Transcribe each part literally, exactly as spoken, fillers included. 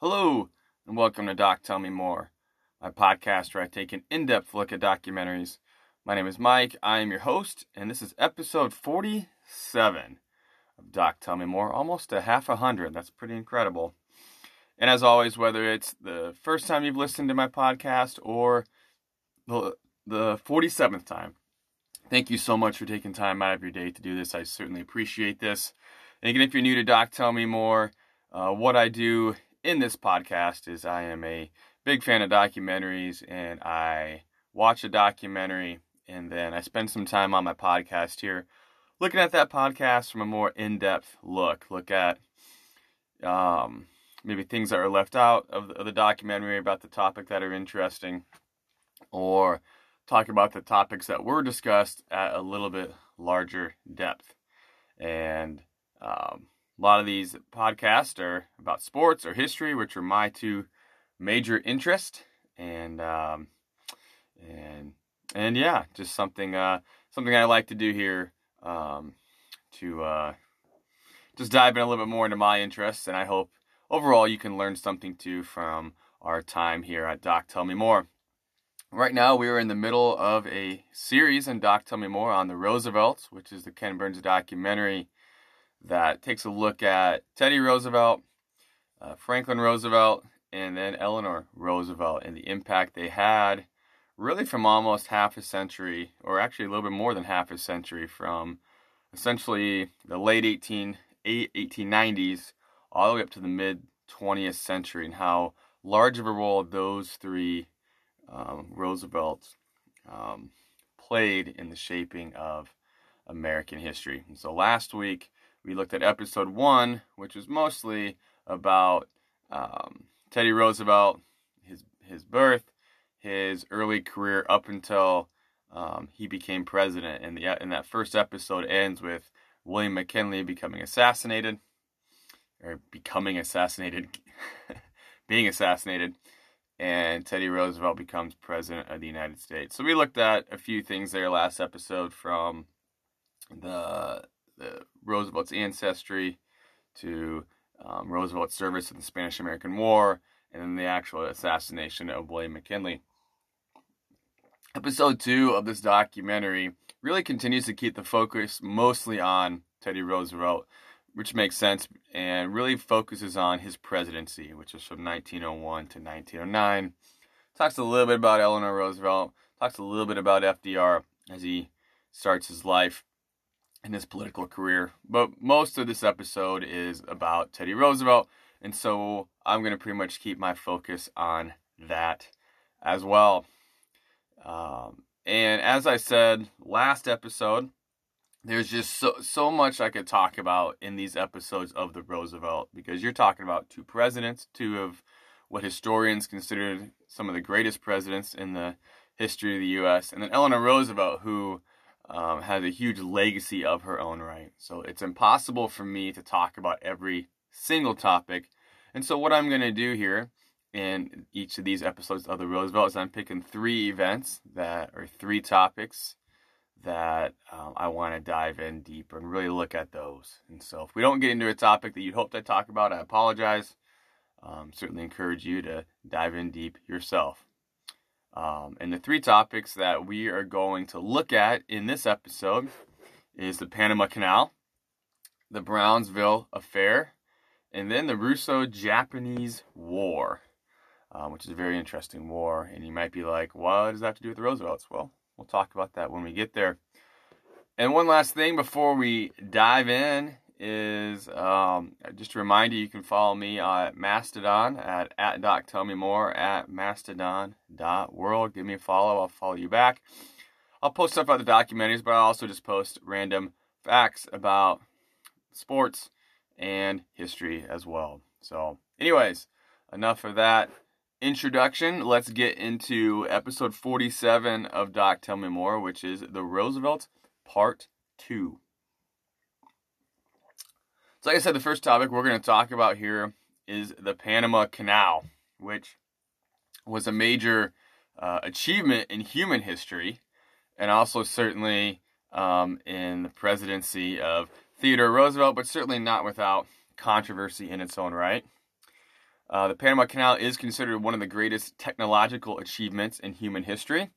Hello, and welcome to Doc Tell Me More, my podcast where I take an in-depth look at documentaries. My name is Mike, I am your host, and this is episode forty-seven of Doc Tell Me More, almost a half a hundred. That's pretty incredible. And as always, whether it's the first time you've listened to my podcast or the, the forty-seventh time, thank you so much for taking time out of your day to do this. I certainly appreciate this. And again, if you're new to Doc Tell Me More, uh, what I do in this podcast is I am a big fan of documentaries, and I watch a documentary and then I spend some time on my podcast here looking at that podcast from a more in-depth look. Look at um, maybe things that are left out of the, of the documentary about the topic that are interesting, or talk about the topics that were discussed at a little bit larger depth. And um, a lot of these podcasts are about sports or history, which are my two major interests, and um, and and yeah, just something uh, something I like to do here um, to uh, just dive in a little bit more into my interests, and I hope overall you can learn something too from our time here at Doc Tell Me More. Right now we are in the middle of a series in Doc Tell Me More on the Roosevelts, which is the Ken Burns documentary that takes a look at Teddy Roosevelt, uh, Franklin Roosevelt, and then Eleanor Roosevelt, and the impact they had really from almost half a century, or actually a little bit more than half a century, from essentially the late eighteen, eighteen nineties all the way up to the mid-twentieth century, and how large of a role those three um, Roosevelts um, played in the shaping of American history. And so last week, we looked at episode one, which was mostly about um, Teddy Roosevelt, his his birth, his early career up until um, he became president. And the and that first episode ends with William McKinley becoming assassinated, or becoming assassinated, being assassinated, and Teddy Roosevelt becomes president of the United States. So we looked at a few things there last episode, from the The Roosevelt's ancestry to um, Roosevelt's service in the Spanish-American War, and then the actual assassination of William McKinley. Episode two of this documentary really continues to keep the focus mostly on Teddy Roosevelt, which makes sense, and really focuses on his presidency, which is from nineteen oh one to nineteen oh nine. Talks a little bit about Eleanor Roosevelt, talks a little bit about F D R as he starts his life in his political career, but most of this episode is about Teddy Roosevelt, and so I'm going to pretty much keep my focus on that as well. Um, and as I said last episode, there's just so, so much I could talk about in these episodes of the Roosevelt, because you're talking about two presidents, two of what historians considered some of the greatest presidents in the history of the U S, and then Eleanor Roosevelt, who Um, has a huge legacy of her own right. So it's impossible for me to talk about every single topic. And so what I'm going to do here in each of these episodes of the Roosevelt is I'm picking three events that are three topics that um, I want to dive in deeper and really look at those. And so if we don't get into a topic that you'd hoped I talk about, I apologize. Um, certainly encourage you to dive in deep yourself. Um, and the three topics that we are going to look at in this episode is the Panama Canal, the Brownsville Affair, and then the Russo-Japanese War, um, which is a very interesting war. And you might be like, what does that have to do with the Roosevelts? Well, we'll talk about that when we get there. And one last thing before we dive in is um, just a reminder, you can follow me at Mastodon, at, at Doc Tell Me More, at Mastodon dot world. Give me a follow, I'll follow you back. I'll post stuff about the documentaries, but I'll also just post random facts about sports and history as well. So anyways, enough of that introduction. Let's get into episode forty-seven of Doc Tell Me More, which is The Roosevelt Part two. So like I said, the first topic we're going to talk about here is the Panama Canal, which was a major uh, achievement in human history, and also certainly um, in the presidency of Theodore Roosevelt, but certainly not without controversy in its own right. Uh, the Panama Canal is considered one of the greatest technological achievements in human history.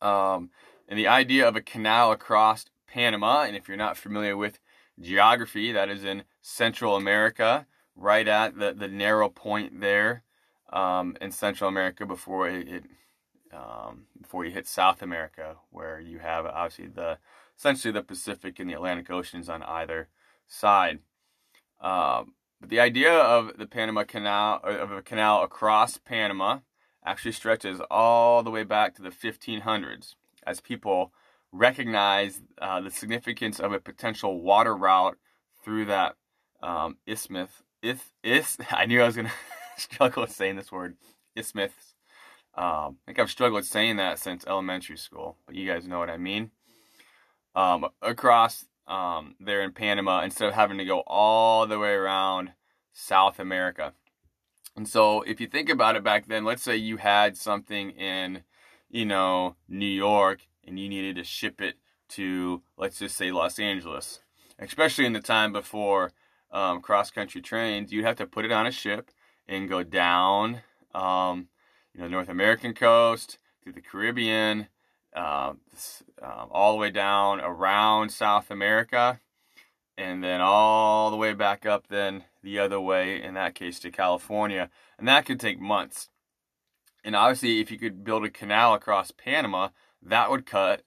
Um, and the idea of a canal across Panama, and if you're not familiar with geography, that is in Central America, right at the, the narrow point there um, in Central America before it, it um, before you hit South America, where you have obviously the essentially the Pacific and the Atlantic Oceans on either side. Um, but the idea of the Panama Canal, or of a canal across Panama, actually stretches all the way back to the fifteen hundreds, as people recognize uh, the significance of a potential water route through that um, isthmus. If is I knew I was gonna struggle with saying this word, isthmus. Um, I think I've struggled saying that since elementary school, but you guys know what I mean. Um, across um, there in Panama, instead of having to go all the way around South America. And so, if you think about it back then, let's say you had something in, you know, New York, and you needed to ship it to, let's just say, Los Angeles. Especially in the time before um, cross-country trains, you'd have to put it on a ship and go down, um, you know, North American coast, through the Caribbean, uh, um, all the way down around South America, and then all the way back up then the other way, in that case, to California. And that could take months. And obviously, if you could build a canal across Panama, that would cut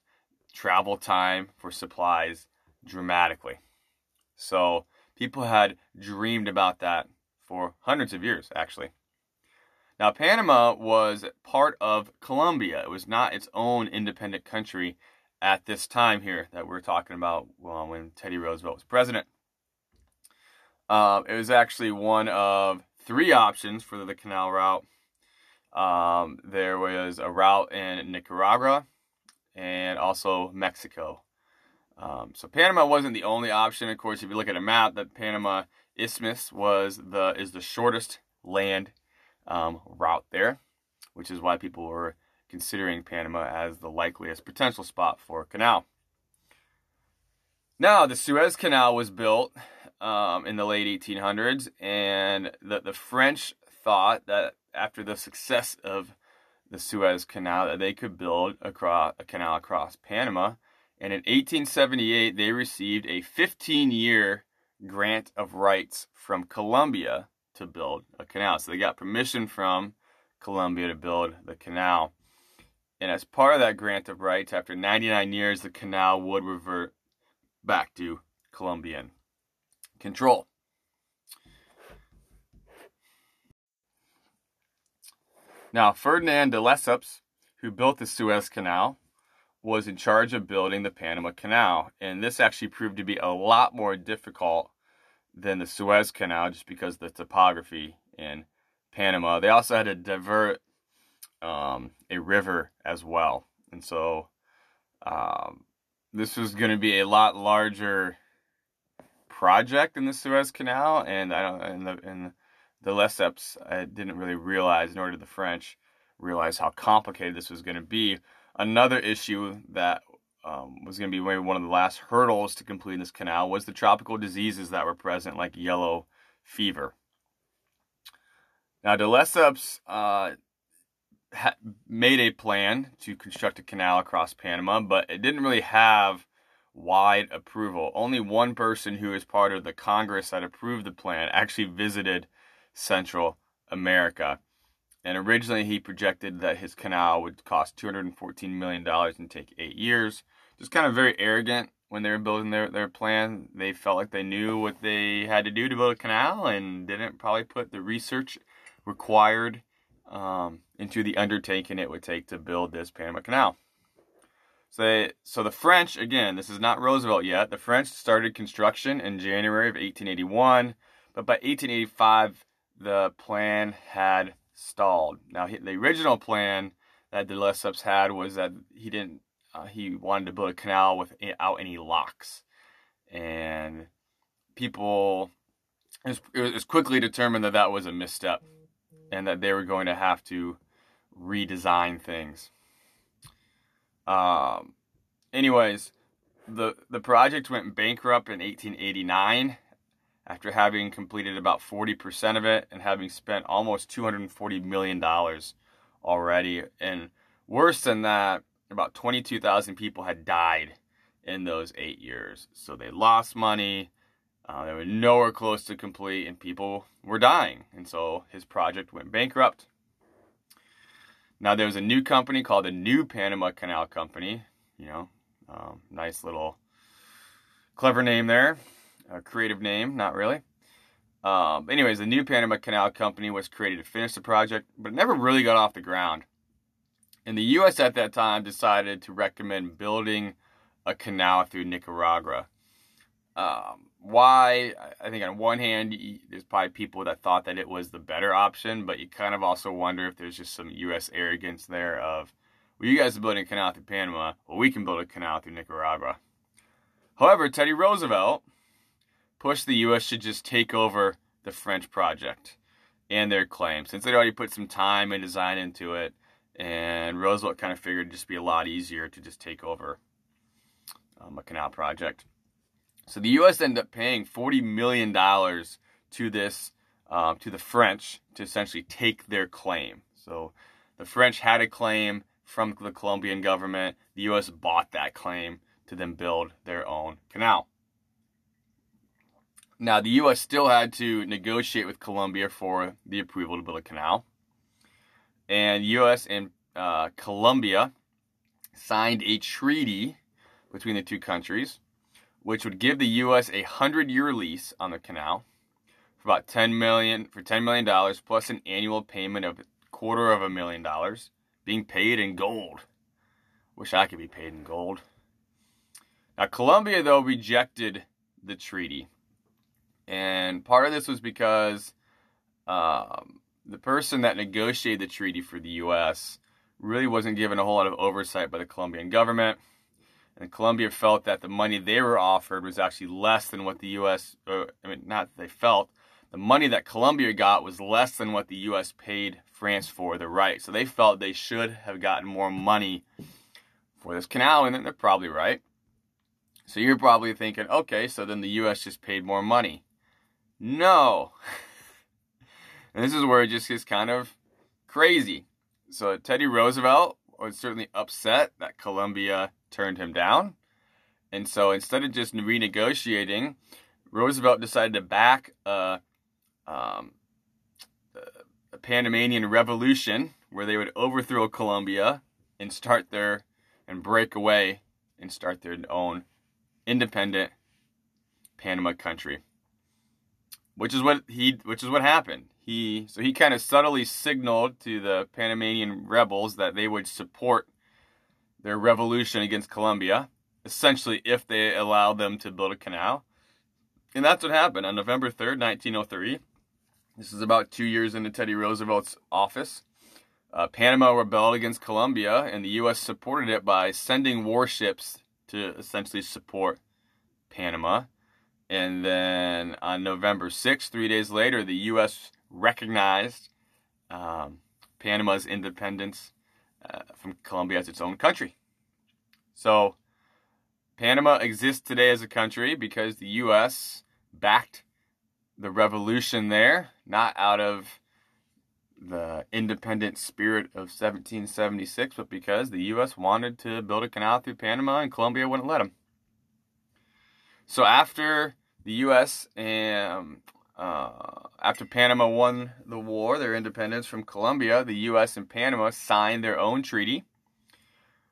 travel time for supplies dramatically. So people had dreamed about that for hundreds of years, actually. Now, Panama was part of Colombia. It was not its own independent country at this time here that we're talking about, well, when Teddy Roosevelt was president. Uh, it was actually one of three options for the canal route. Um, there was a route in Nicaragua, and also Mexico. Um, so Panama wasn't the only option. Of course, if you look at a map, the Panama Isthmus was the is the shortest land um, route there, which is why people were considering Panama as the likeliest potential spot for a canal. Now, the Suez Canal was built um, in the late eighteen hundreds, and the, the French thought that after the success of the Suez Canal, that they could build across, a canal across Panama. And in eighteen seventy-eight, they received a fifteen-year grant of rights from Colombia to build a canal. So they got permission from Colombia to build the canal. And as part of that grant of rights, after ninety-nine years, the canal would revert back to Colombian control. Now, Ferdinand de Lesseps, who built the Suez Canal, was in charge of building the Panama Canal. And this actually proved to be a lot more difficult than the Suez Canal, just because of the topography in Panama. They also had to divert um, a river as well. And so um, this was going to be a lot larger project in the Suez Canal. And I don't, and the, and the Lesseps I didn't really realize, nor did the French realize, how complicated this was going to be. Another issue that um, was going to be maybe one of the last hurdles to completing this canal was the tropical diseases that were present, like yellow fever. Now, de Lesseps uh, ha- made a plan to construct a canal across Panama, but it didn't really have wide approval. Only one person, who was part of the Congress that approved the plan, actually visited Central America. And originally he projected that his canal would cost two hundred fourteen million dollars and take eight years. Just kind of very arrogant when they were building their, their plan. They felt like they knew what they had to do to build a canal, and didn't probably put the research required um, into the undertaking it would take to build this Panama Canal. So, they, so the French, again, this is not Roosevelt yet, the French started construction in January of eighteen eighty-one, but by eighteen eighty-five, the plan had stalled. Now, the original plan that de Lesseps had was that he didn't, uh, he wanted to build a canal without any locks. And people, it was, it was quickly determined that that was a misstep, and that they were going to have to redesign things. Um, anyways, the, the project went bankrupt in eighteen eighty-nine. after having completed about forty percent of it and having spent almost two hundred forty million dollars already. And worse than that, about twenty-two thousand people had died in those eight years. So they lost money, uh, they were nowhere close to complete, and people were dying. And so his project went bankrupt. Now there was a new company called the New Panama Canal Company, you know, um, nice little clever name there, a creative name, not really. Um, anyways, the New Panama Canal Company was created to finish the project, but it never really got off the ground. And the U S at that time decided to recommend building a canal through Nicaragua. Um, why? I think on one hand, there's probably people that thought that it was the better option, but you kind of also wonder if there's just some U S arrogance there of, well, you guys are building a canal through Panama, well, we can build a canal through Nicaragua. However, Teddy Roosevelt pushed the U S to just take over the French project and their claim, since they'd already put some time and design into it, and Roosevelt kind of figured it'd just be a lot easier to just take over um, a canal project. So the U S ended up paying forty million dollars to this, uh, to the French, to essentially take their claim. So the French had a claim from the Colombian government. The U S bought that claim to then build their own canal. Now, the U S still had to negotiate with Colombia for the approval to build a canal. And U S and uh, Colombia signed a treaty between the two countries, which would give the U S a hundred-year lease on the canal for about ten million dollars, for ten million dollars, plus an annual payment of a quarter of a million dollars, being paid in gold. Wish I could be paid in gold. Now, Colombia, though, rejected the treaty. And part of this was because um, the person that negotiated the treaty for the U S really wasn't given a whole lot of oversight by the Colombian government. And Colombia felt that the money they were offered was actually less than what the U S, or, I mean, not they felt, the money that Colombia got was less than what the U S paid France for the right. So they felt they should have gotten more money for this canal, and they're probably right. So you're probably thinking, okay, so then the U S just paid more money. No. And this is where it just gets kind of crazy. So Teddy Roosevelt was certainly upset that Colombia turned him down. And so instead of just renegotiating, Roosevelt decided to back a, um, a Panamanian revolution where they would overthrow Colombia and start their, and break away and start their own independent Panama country. Which is what he, which is what happened. He, so he kind of subtly signaled to the Panamanian rebels that they would support their revolution against Colombia, essentially if they allowed them to build a canal. And that's what happened on November third, nineteen oh three. This is about two years into Teddy Roosevelt's office. Uh, Panama rebelled against Colombia, and the U S supported it by sending warships to essentially support Panama. And then on November sixth, three days later, the U S recognized um, Panama's independence uh, from Colombia as its own country. So Panama exists today as a country because the U S backed the revolution there, not out of the independent spirit of seventeen seventy-six, but because the U S wanted to build a canal through Panama and Colombia wouldn't let them. So after the U S and uh, after Panama won the war, their independence from Colombia, the U S and Panama signed their own treaty,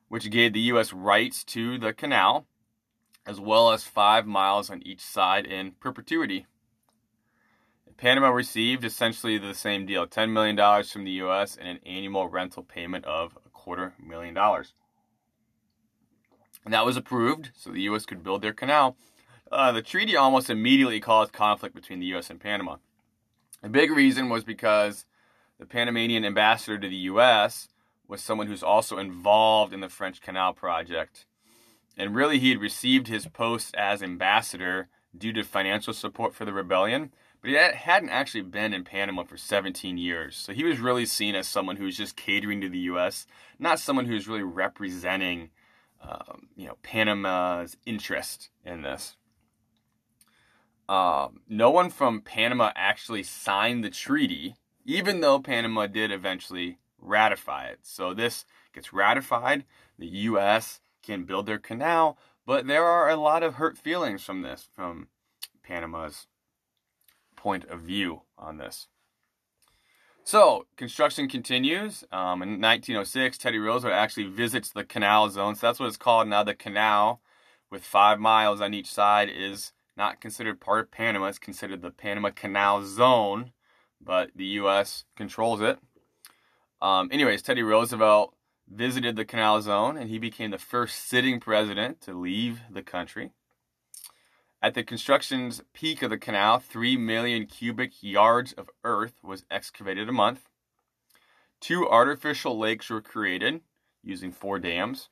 which gave the U S rights to the canal, as well as five miles on each side in perpetuity. Panama received essentially the same deal, ten million dollars from the U S and an annual rental payment of a quarter million dollars. And that was approved so the U S could build their canal. Uh, the treaty almost immediately caused conflict between the U S and Panama. A big reason was because the Panamanian ambassador to the U S was someone who's also involved in the French Canal project. And really he had received his post as ambassador due to financial support for the rebellion. But he hadn't actually been in Panama for seventeen years. So he was really seen as someone who was just catering to the U S, not someone who was really representing um, you know, Panama's interest in this. Um, no one from Panama actually signed the treaty, even though Panama did eventually ratify it. So this gets ratified. The U S can build their canal, but there are a lot of hurt feelings from this, from Panama's point of view on this. So construction continues. Um, in nineteen oh six, Teddy Roosevelt actually visits the canal zone. So that's what it's called now. The canal, with five miles on each side, is not considered part of Panama. It's considered the Panama Canal Zone, but the U S controls it. Um, anyways, Teddy Roosevelt visited the Canal Zone, and he became the first sitting president to leave the country. At the construction's peak of the canal, three million cubic yards of earth was excavated a month. Two artificial lakes were created using four dams,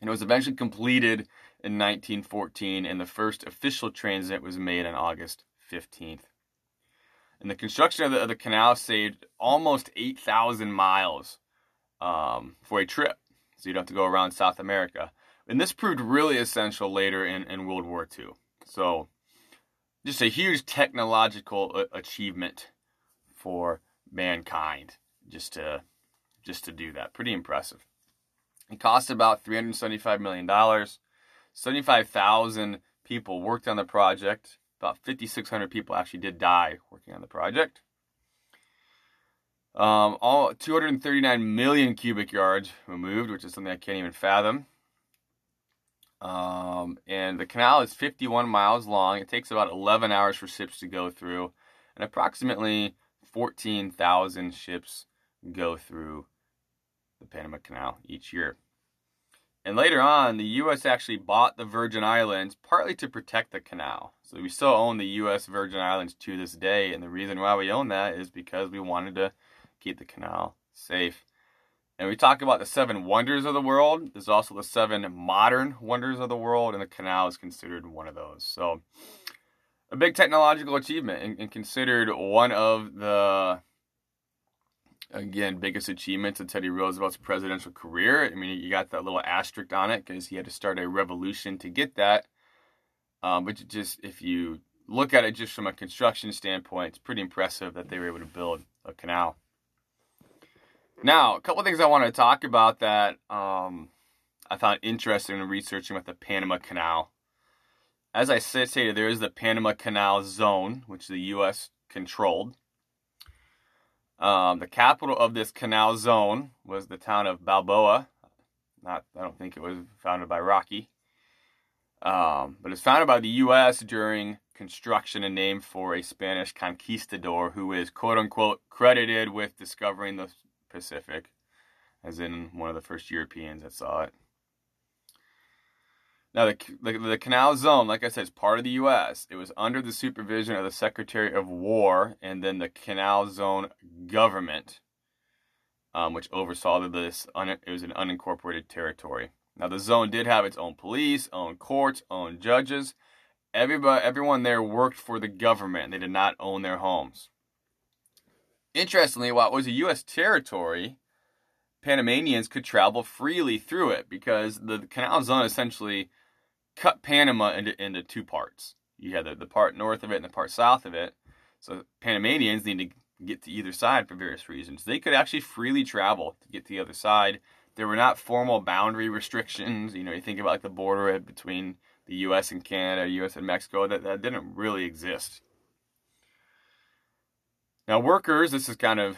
and it was eventually completed in nineteen fourteen, and the first official transit was made on August fifteenth. And the construction of the, of the canal saved almost eight thousand miles um, for a trip, so you don't have to go around South America. And this proved really essential later in, in World War Two. So just a huge technological achievement for mankind just to, just to do that. Pretty impressive. It cost about three hundred seventy-five million dollars. seventy-five thousand people worked on the project. About fifty-six hundred people actually did die working on the project. Um, all two hundred thirty-nine million cubic yards removed, which is something I can't even fathom. Um, and the canal is fifty-one miles long. It takes about eleven hours for ships to go through, and approximately fourteen thousand ships go through the Panama Canal each year. And later on, the U S actually bought the Virgin Islands, partly to protect the canal. So we still own the U S Virgin Islands to this day, and the reason why we own that is because we wanted to keep the canal safe. And we talk about the seven wonders of the world. There's also the seven modern wonders of the world, and the canal is considered one of those. So a big technological achievement, and, and considered one of the, again, biggest achievements of Teddy Roosevelt's presidential career. I mean, you got that little asterisk on it because he had to start a revolution to get that. Um, but just if you look at it just from a construction standpoint, it's pretty impressive that they were able to build a canal. Now, a couple of things I want to talk about that um, I found interesting in researching with the Panama Canal. As I stated, there is the Panama Canal Zone, which the U S controlled. Um, the capital of this canal zone was the town of Balboa. Not, I don't think it was founded by Rocky. Um, but it was founded by the U S during construction and named for a Spanish conquistador who is, quote-unquote, credited with discovering the Pacific, as in one of the first Europeans that saw it. Now, the, the, the canal zone, like I said, is part of the U S It was under the supervision of the Secretary of War and then the canal zone government, um, which oversaw this. Un, it was an unincorporated territory. Now, the zone did have its own police, own courts, own judges. Everybody, everyone there worked for the government. They did not own their homes. Interestingly, while it was a U S territory, Panamanians could travel freely through it because the canal zone essentially cut Panama into, into two parts. You had the, the part north of it and the part south of it. So Panamanians need to get to either side for various reasons. They could actually freely travel to get to the other side. There were not formal boundary restrictions. You know, you think about like the border between the U S and Canada, U S and Mexico. That, that didn't really exist. Now workers, this is kind of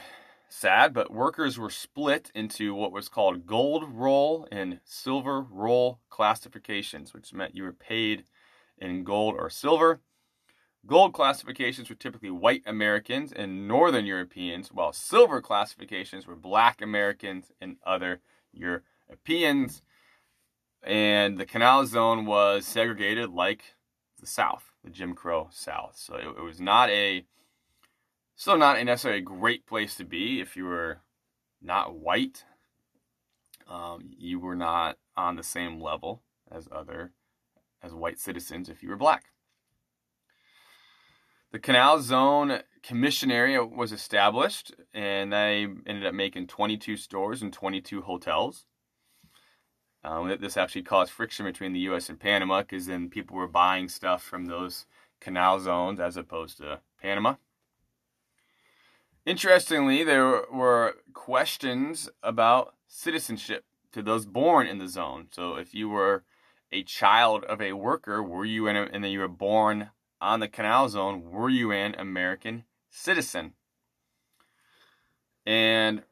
sad, but workers were split into what was called gold roll and silver roll classifications, which meant you were paid in gold or silver. Gold classifications were typically white Americans and northern Europeans, while silver classifications were black Americans and other Europeans. And the Canal Zone was segregated like the South, the Jim Crow South. So it, it was not a Still not necessarily a great place to be if you were not white. Um, you were not on the same level as other, as white citizens if you were black. The Canal Zone Commissionaria was established, and they ended up making twenty-two stores and twenty-two hotels. Um, this actually caused friction between the U S and Panama because then people were buying stuff from those Canal Zones as opposed to Panama. Interestingly, there were questions about citizenship to those born in the zone. So if you were a child of a worker, were you in a, and then you were born on the Canal Zone, were you an American citizen? And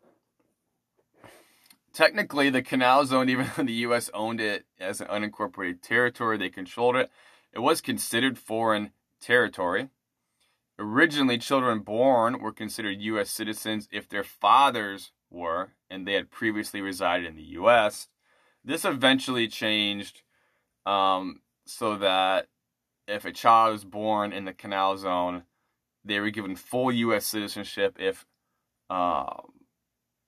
technically, the Canal Zone, even though the U S owned it as an unincorporated territory, they controlled it, it was considered foreign territory. Originally, children born were considered U S citizens if their fathers were, and they had previously resided in the U S. This eventually changed um, so that if a child was born in the Canal Zone, they were given full U S citizenship if uh,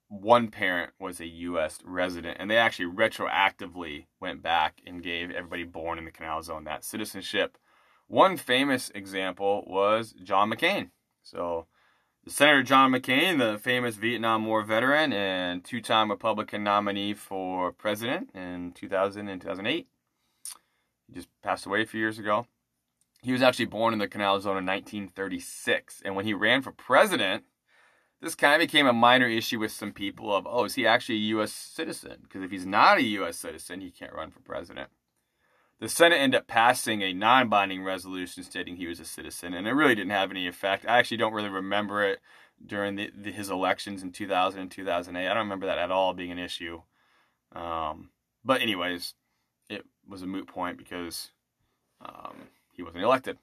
one parent was a U S resident. And they actually retroactively went back and gave everybody born in the Canal Zone that citizenship. One famous example was John McCain. So, Senator John McCain, the famous Vietnam War veteran and two-time Republican nominee for president in two thousand and two thousand eight. He just passed away a few years ago. He was actually born in the Canal Zone in nineteen thirty-six. And when he ran for president, this kind of became a minor issue with some people of, oh, is he actually a U S citizen? Because if he's not a U S citizen, he can't run for president. The Senate ended up passing a non-binding resolution stating he was a citizen, and it really didn't have any effect. I actually don't really remember it during the, the, his elections in two thousand and two thousand eight. I don't remember that at all being an issue. Um, but anyways, it was a moot point because um, he wasn't elected.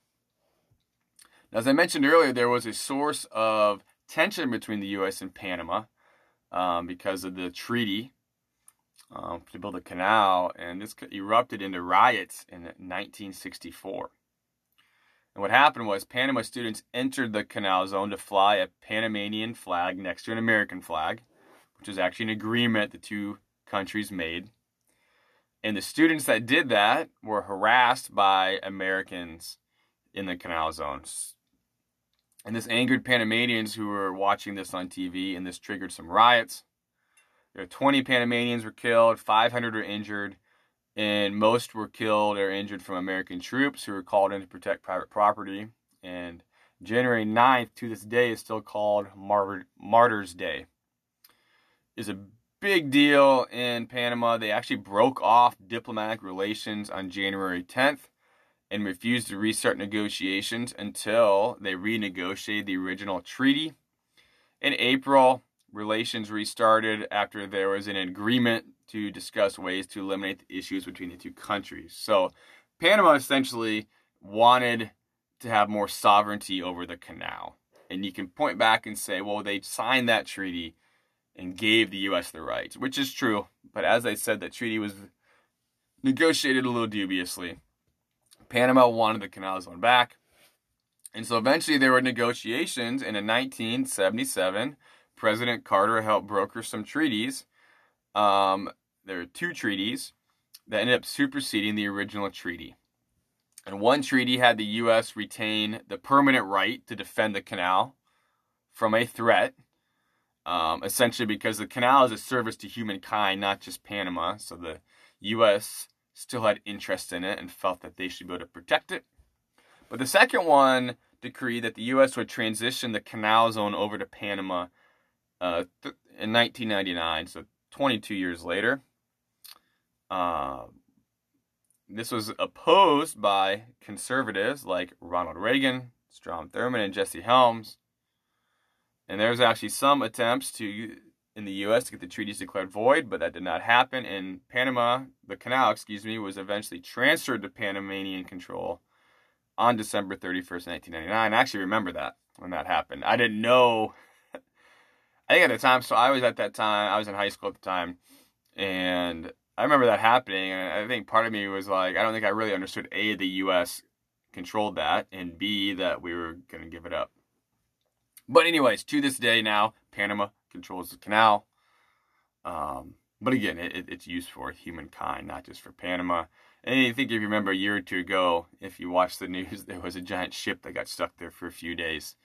Now, as I mentioned earlier, there was a source of tension between the U S and Panama um, because of the treaty Um, to build a canal, and this erupted into riots in nineteen sixty-four. And what happened was Panama students entered the Canal Zone to fly a Panamanian flag next to an American flag, which was actually an agreement the two countries made. And the students that did that were harassed by Americans in the Canal Zone. And this angered Panamanians who were watching this on T V, and this triggered some riots. There were twenty Panamanians were killed, five hundred were injured, and most were killed or injured from American troops who were called in to protect private property. And January ninth to this day is still called Mart- Martyrs Day. It's a big deal in Panama. They actually broke off diplomatic relations on January tenth and refused to restart negotiations until they renegotiated the original treaty. In April, relations restarted after there was an agreement to discuss ways to eliminate the issues between the two countries. So Panama essentially wanted to have more sovereignty over the canal. And you can point back and say, well, they signed that treaty and gave the U S the rights, which is true. But as I said, that treaty was negotiated a little dubiously. Panama wanted the Canal Zone back. And so eventually there were negotiations, and in nineteen seventy-seven, President Carter helped broker some treaties. Um, there were two treaties that ended up superseding the original treaty. And one treaty had the U S retain the permanent right to defend the canal from a threat, um, essentially because the canal is a service to humankind, not just Panama. So the U S still had interest in it and felt that they should be able to protect it. But the second one decreed that the U S would transition the Canal Zone over to Panama Uh, th- in nineteen ninety-nine, so twenty-two years later. Uh, this was opposed by conservatives like Ronald Reagan, Strom Thurmond, and Jesse Helms. And there was actually some attempts to, in the U S, to get the treaties declared void, but that did not happen. And Panama, the canal, excuse me, was eventually transferred to Panamanian control on December thirty-first, nineteen ninety-nine. I actually remember that, when that happened. I didn't know... I think at the time, so I was at that time, I was in high school at the time, and I remember that happening, and I think part of me was like, I don't think I really understood, A, the U S controlled that, and B, that we were going to give it up. But anyways, to this day now, Panama controls the canal. Um, but again, it, it's used for humankind, not just for Panama. And I think if you remember a year or two ago, if you watched the news, there was a giant ship that got stuck there for a few days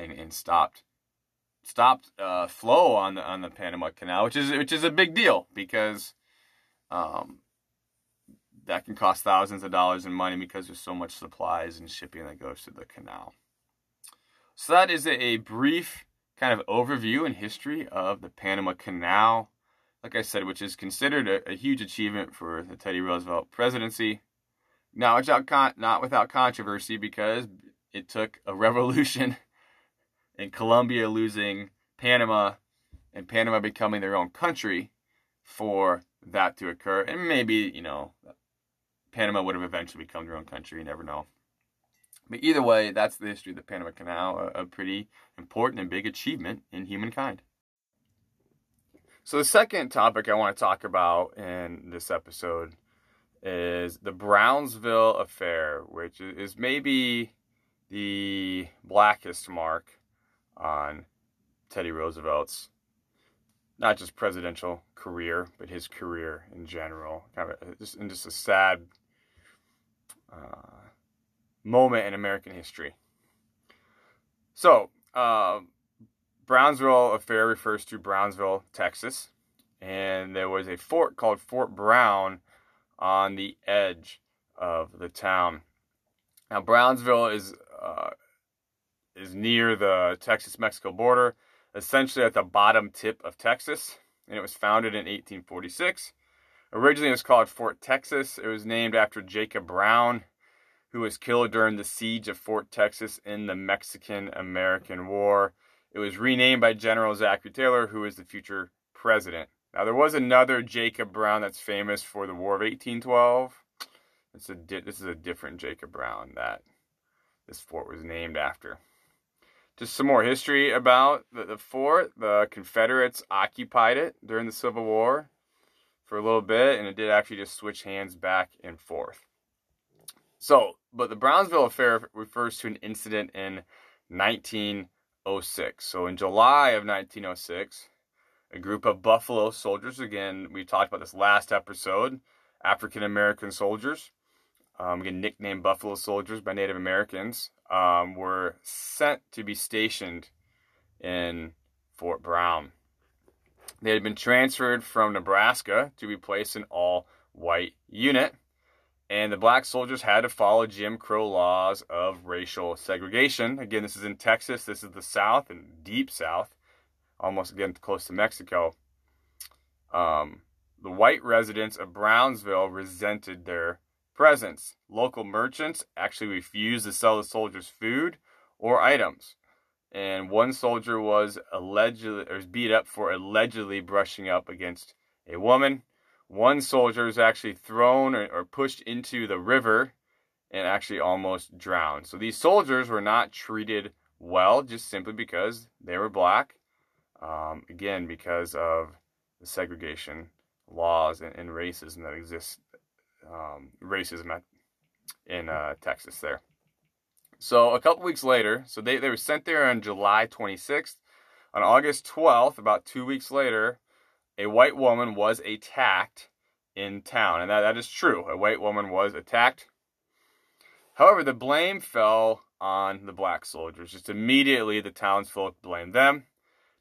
and, and stopped. stopped uh, flow on the on the Panama Canal, which is which is a big deal because um, that can cost thousands of dollars in money because there's so much supplies and shipping that goes to the canal. So that is a brief kind of overview and history of the Panama Canal, like I said, which is considered a, a huge achievement for the Teddy Roosevelt presidency. Now, it's not without controversy because it took a revolution and Colombia losing Panama and Panama becoming their own country for that to occur. And maybe, you know, Panama would have eventually become their own country. You never know. But either way, that's the history of the Panama Canal, a, a pretty important and big achievement in humankind. So the second topic I want to talk about in this episode is the Brownsville Affair, which is maybe the blackest mark on Teddy Roosevelt's, not just presidential career, but his career in general. Kind of a, just, and just a sad uh, moment in American history. So, uh, Brownsville Affair refers to Brownsville, Texas. And there was a fort called Fort Brown on the edge of the town. Now, Brownsville is uh, is near the Texas-Mexico border, essentially at the bottom tip of Texas, and it was founded in eighteen forty-six. Originally, it was called Fort Texas. It was named after Jacob Brown, who was killed during the siege of Fort Texas in the Mexican-American War. It was renamed by General Zachary Taylor, who is the future president. Now, there was another Jacob Brown that's famous for the War of eighteen twelve. It's a di- this is a different Jacob Brown that this fort was named after. Just some more history about the, the fort. The Confederates occupied it during the Civil War for a little bit, and it did actually just switch hands back and forth. So, but the Brownsville Affair refers to an incident in nineteen oh six. So in July of nineteen oh six, a group of Buffalo soldiers, again, we talked about this last episode, African-American soldiers, um, again, nicknamed Buffalo soldiers by Native Americans, um, were sent to be stationed in Fort Brown. They had been transferred from Nebraska to be placed in all-white unit, and the black soldiers had to follow Jim Crow laws of racial segregation. Again, this is in Texas. This is the South, and deep South, almost again close to Mexico. Um, the white residents of Brownsville resented their presence. Local merchants actually refused to sell the soldiers food or items. And one soldier was allegedly or was beat up for allegedly brushing up against a woman. One soldier was actually thrown or, or pushed into the river and actually almost drowned. So these soldiers were not treated well just simply because they were black. Um, again, because of the segregation laws and, and racism that exists, um, racism in uh, Texas there. So a couple weeks later, so they, they were sent there on July twenty-sixth. On August twelfth, about two weeks later, a white woman was attacked in town. And that, that is true. A white woman was attacked. However, the blame fell on the black soldiers. Just immediately the townsfolk blamed them,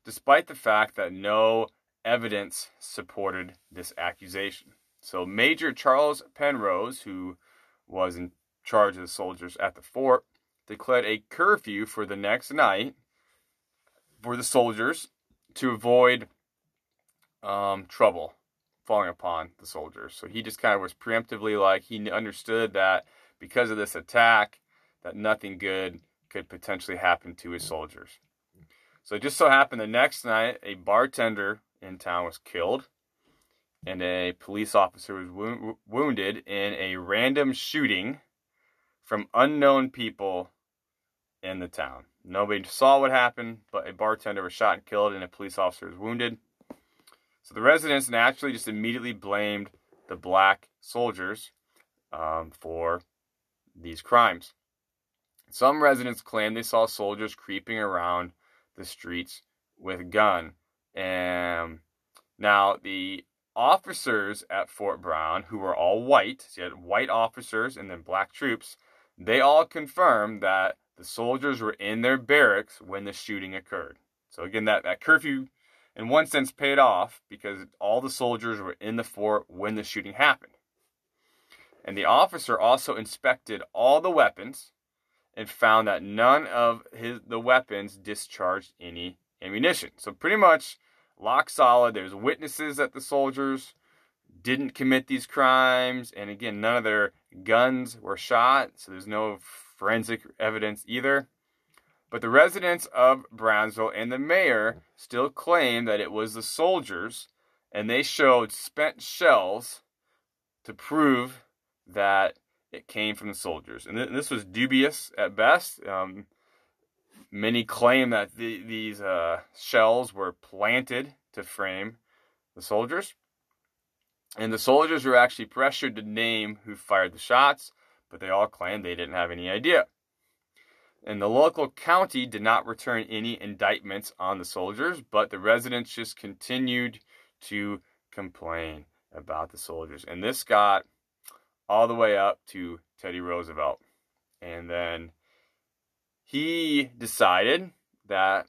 despite the fact that no evidence supported this accusation. So Major Charles Penrose, who was in charge of the soldiers at the fort, declared a curfew for the next night for the soldiers to avoid um, trouble falling upon the soldiers. So he just kind of was preemptively like, he understood that because of this attack, that nothing good could potentially happen to his soldiers. So it just so happened the next night, a bartender in town was killed, and a police officer was wo- wounded in a random shooting from unknown people in the town. Nobody saw what happened, but a bartender was shot and killed, and a police officer was wounded. So the residents naturally just immediately blamed the black soldiers um, for these crimes. Some residents claimed they saw soldiers creeping around the streets with a gun. And now the officers at Fort Brown, who were all white, so you had white officers and then black troops, they all confirmed that the soldiers were in their barracks when the shooting occurred. So again, that, that curfew in one sense paid off because all the soldiers were in the fort when the shooting happened. and the officer also inspected all the weapons and found that none of his, the weapons discharged any ammunition. So pretty much lock solid. There's witnesses that the soldiers didn't commit these crimes. And again, none of their guns were shot. So there's no forensic evidence either. But the residents of Brownsville and the mayor still claim that it was the soldiers, and they showed spent shells to prove that it came from the soldiers. And th- this was dubious at best. Um, many claim that the, these uh, shells were planted to frame the soldiers. And the soldiers were actually pressured to name who fired the shots, but they all claimed they didn't have any idea. And the local county did not return any indictments on the soldiers, but the residents just continued to complain about the soldiers. And this got all the way up to Teddy Roosevelt. And then he decided that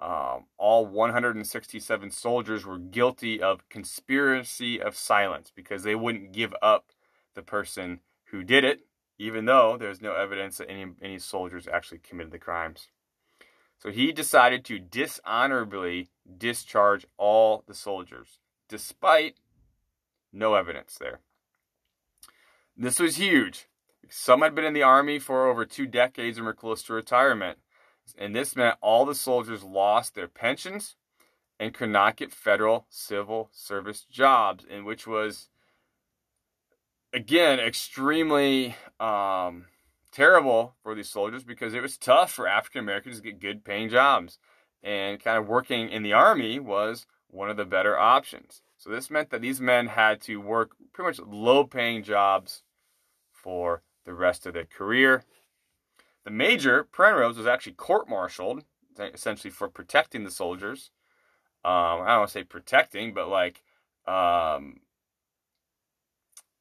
um, all one hundred sixty-seven soldiers were guilty of conspiracy of silence because they wouldn't give up the person who did it, even though there's no evidence that any, any soldiers actually committed the crimes. So he decided to dishonorably discharge all the soldiers, despite no evidence there. This was huge. Some had been in the army for over two decades and were close to retirement. And this meant all the soldiers lost their pensions and could not get federal civil service jobs, in which was, again, extremely um, terrible for these soldiers because it was tough for African Americans to get good paying jobs. And kind of working in the army was one of the better options. So this meant that these men had to work pretty much low paying jobs for the rest of their career. The major, Penrose, was actually court-martialed, essentially for protecting the soldiers. Um, I don't want to say protecting, but like... Um,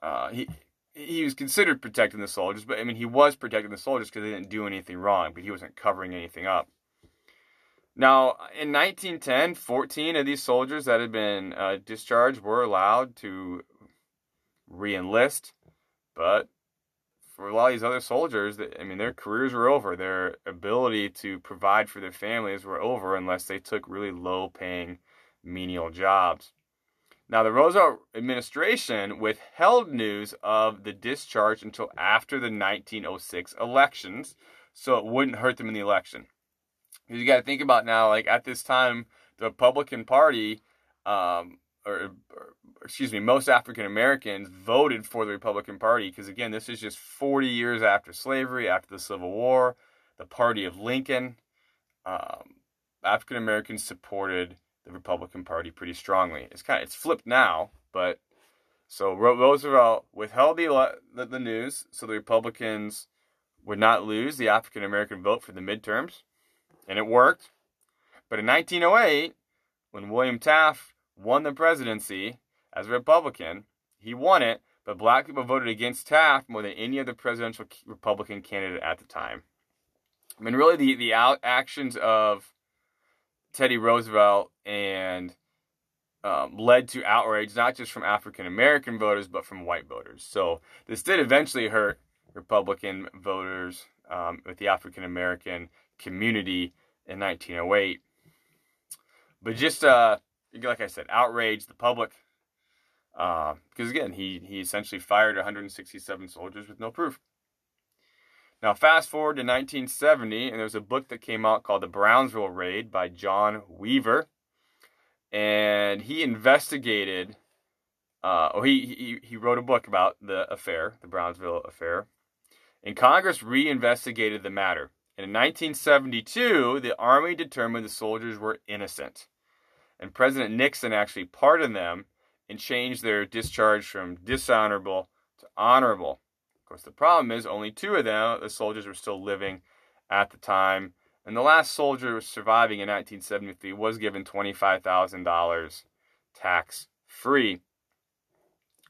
Uh, he he was considered protecting the soldiers, but I mean, he was protecting the soldiers because they didn't do anything wrong, but he wasn't covering anything up. Now, in nineteen ten, fourteen of these soldiers that had been uh, discharged were allowed to re-enlist, but for a lot of these other soldiers, I mean, their careers were over. Their ability to provide for their families were over unless they took really low-paying menial jobs. Now, the Roosevelt administration withheld news of the discharge until after the nineteen oh six elections, so it wouldn't hurt them in the election. You got to think about now, like at this time, the Republican Party, um, or, or excuse me, most African Americans voted for the Republican Party because, again, this is just forty years after slavery, after the Civil War, the party of Lincoln. Um, African Americans supported the Republican Party pretty strongly. It's kind of, it's flipped now, but so Roosevelt withheld the, the the news so the Republicans would not lose the African American vote for the midterms, and it worked. But in nineteen oh eight, when William Taft won the presidency as a Republican, he won it, but black people voted against Taft more than any other presidential Republican candidate at the time. I mean, really, the the out actions of Teddy Roosevelt and um, led to outrage, not just from African-American voters, but from white voters. So this did eventually hurt Republican voters um, with the African-American community in nineteen oh eight. But just, uh, like I said, outrage the public. Uh, because again, he, he essentially fired one hundred sixty-seven soldiers with no proof. Now, fast forward to nineteen seventy, and there was a book that came out called The Brownsville Raid by John Weaver. And he investigated, uh, oh, he, he he wrote a book about the affair, the Brownsville Affair. And Congress reinvestigated the matter. And in nineteen seventy-two, the Army determined the soldiers were innocent. And President Nixon actually pardoned them and changed their discharge from dishonorable to honorable. Of course, the problem is only two of them, the soldiers, were still living at the time. And the last soldier surviving in nineteen seventy-three was given twenty-five thousand dollars tax-free.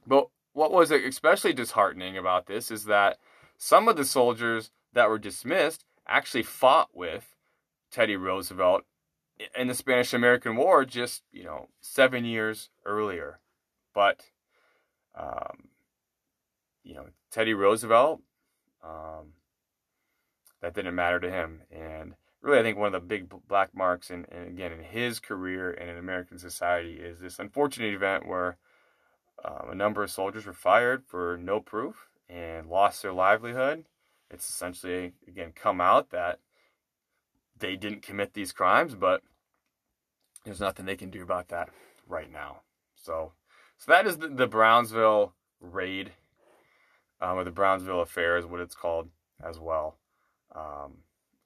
But what was especially disheartening about this is that some of the soldiers that were dismissed actually fought with Teddy Roosevelt in the Spanish-American War just, you know, seven years earlier. But... um you know, Teddy Roosevelt, um, that didn't matter to him. And really, I think one of the big black marks, in, in, again, in his career and in American society, is this unfortunate event where um, a number of soldiers were fired for no proof and lost their livelihood. It's essentially, again, come out that they didn't commit these crimes, but there's nothing they can do about that right now. So, so that is the, the Brownsville Raid, um, or the Brownsville Affair is what it's called as well. Um,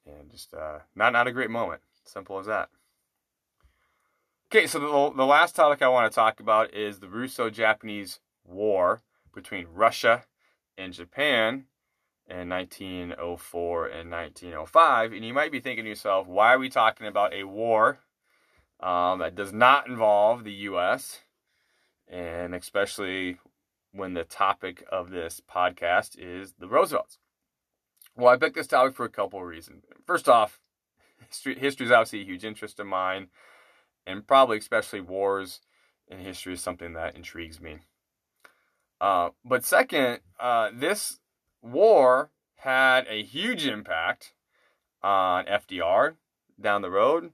and just uh, not, not a great moment. Simple as that. Okay, so the, the last topic I want to talk about is the Russo-Japanese War between Russia and Japan in nineteen oh four and nineteen oh five. And you might be thinking to yourself, why are we talking about a war um, that does not involve the U S? And especially when the topic of this podcast is the Roosevelts. Well, I picked this topic for a couple of reasons. First off, history, history is obviously a huge interest of mine, and probably especially wars in history is something that intrigues me. Uh, but second, uh, this war had a huge impact on F D R down the road,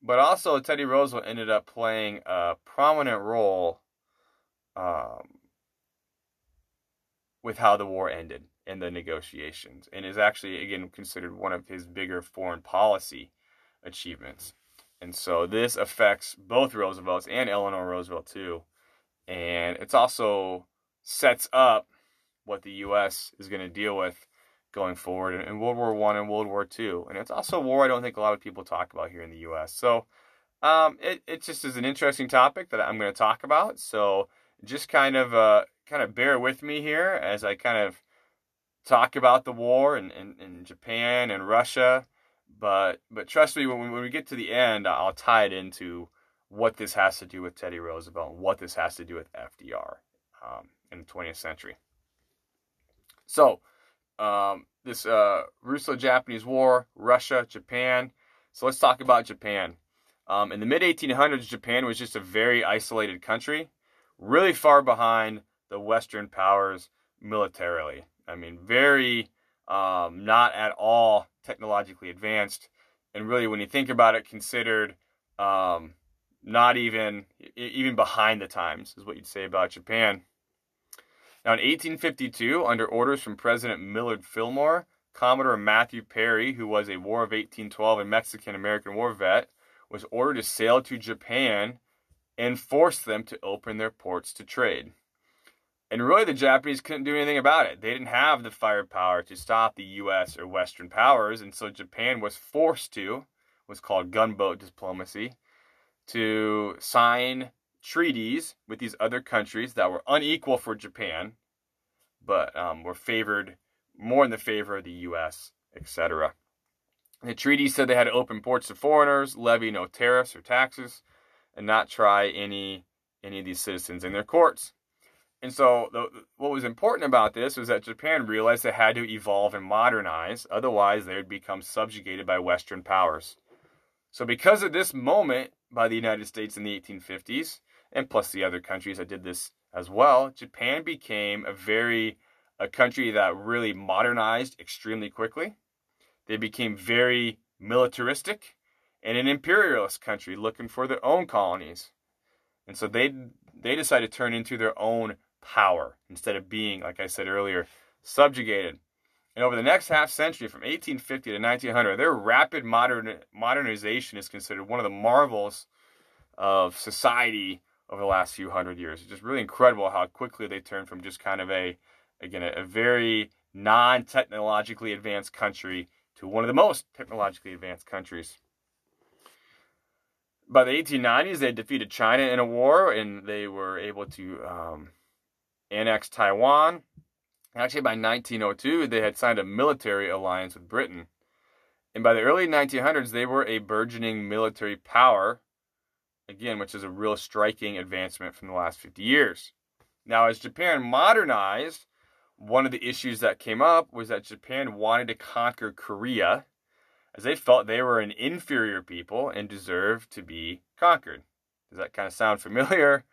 but also Teddy Roosevelt ended up playing a prominent role um, with how the war ended in the negotiations, and is actually, again, considered one of his bigger foreign policy achievements. And so this affects both Roosevelts and Eleanor Roosevelt too, and it's also sets up what the U S is going to deal with going forward in World War One and World War Two. And it's also a war I don't think a lot of people talk about here in the U S. So um, it, it just is an interesting topic that I'm going to talk about. So just kind of uh, kind of bear with me here as I kind of talk about the war in, in, in Japan and Russia. But but trust me, when, when we get to the end, I'll tie it into what this has to do with Teddy Roosevelt and what this has to do with F D R um, in the twentieth century. So, um, this uh, Russo-Japanese War, Russia, Japan. So let's talk about Japan. Um, in the mid eighteen hundreds, Japan was just a very isolated country, really far behind the Western powers militarily. I mean, very um, not at all technologically advanced. And really, when you think about it, considered um, not even, even behind the times is what you'd say about Japan. Now, in eighteen fifty-two, under orders from President Millard Fillmore, Commodore Matthew Perry, who was a War of eighteen twelve and Mexican-American War vet, was ordered to sail to Japan and force them to open their ports to trade. And really, the Japanese couldn't do anything about it. They didn't have the firepower to stop the U S or Western powers, and so Japan was forced to, what's called gunboat diplomacy, to sign treaties with these other countries that were unequal for Japan, but um, were favored more in the favor of the U S, et cetera. The treaty said they had to open ports to foreigners, levy no tariffs or taxes, and not try any any of these citizens in their courts. And so, the, what was important about this was that Japan realized they had to evolve and modernize, otherwise they would become subjugated by Western powers. So, because of this moment by the United States in the eighteen fifties. And plus the other countries that did this as well, Japan became a very, a country that really modernized extremely quickly. They became very militaristic and an imperialist country looking for their own colonies. And so they, they decided to turn into their own power instead of being, like I said earlier, subjugated. And over the next half century, from eighteen fifty to nineteen hundred, their rapid modern, modernization is considered one of the marvels of society over the last few hundred years. It's just really incredible how quickly they turned from just kind of a, again, a, a very non-technologically advanced country to one of the most technologically advanced countries. By the eighteen nineties, they defeated China in a war, and they were able to um, annex Taiwan. Actually, by nineteen oh two, they had signed a military alliance with Britain. And by the early nineteen hundreds, they were a burgeoning military power, again, which is a real striking advancement from the last fifty years. Now, as Japan modernized, one of the issues that came up was that Japan wanted to conquer Korea, as they felt they were an inferior people and deserved to be conquered. Does that kind of sound familiar?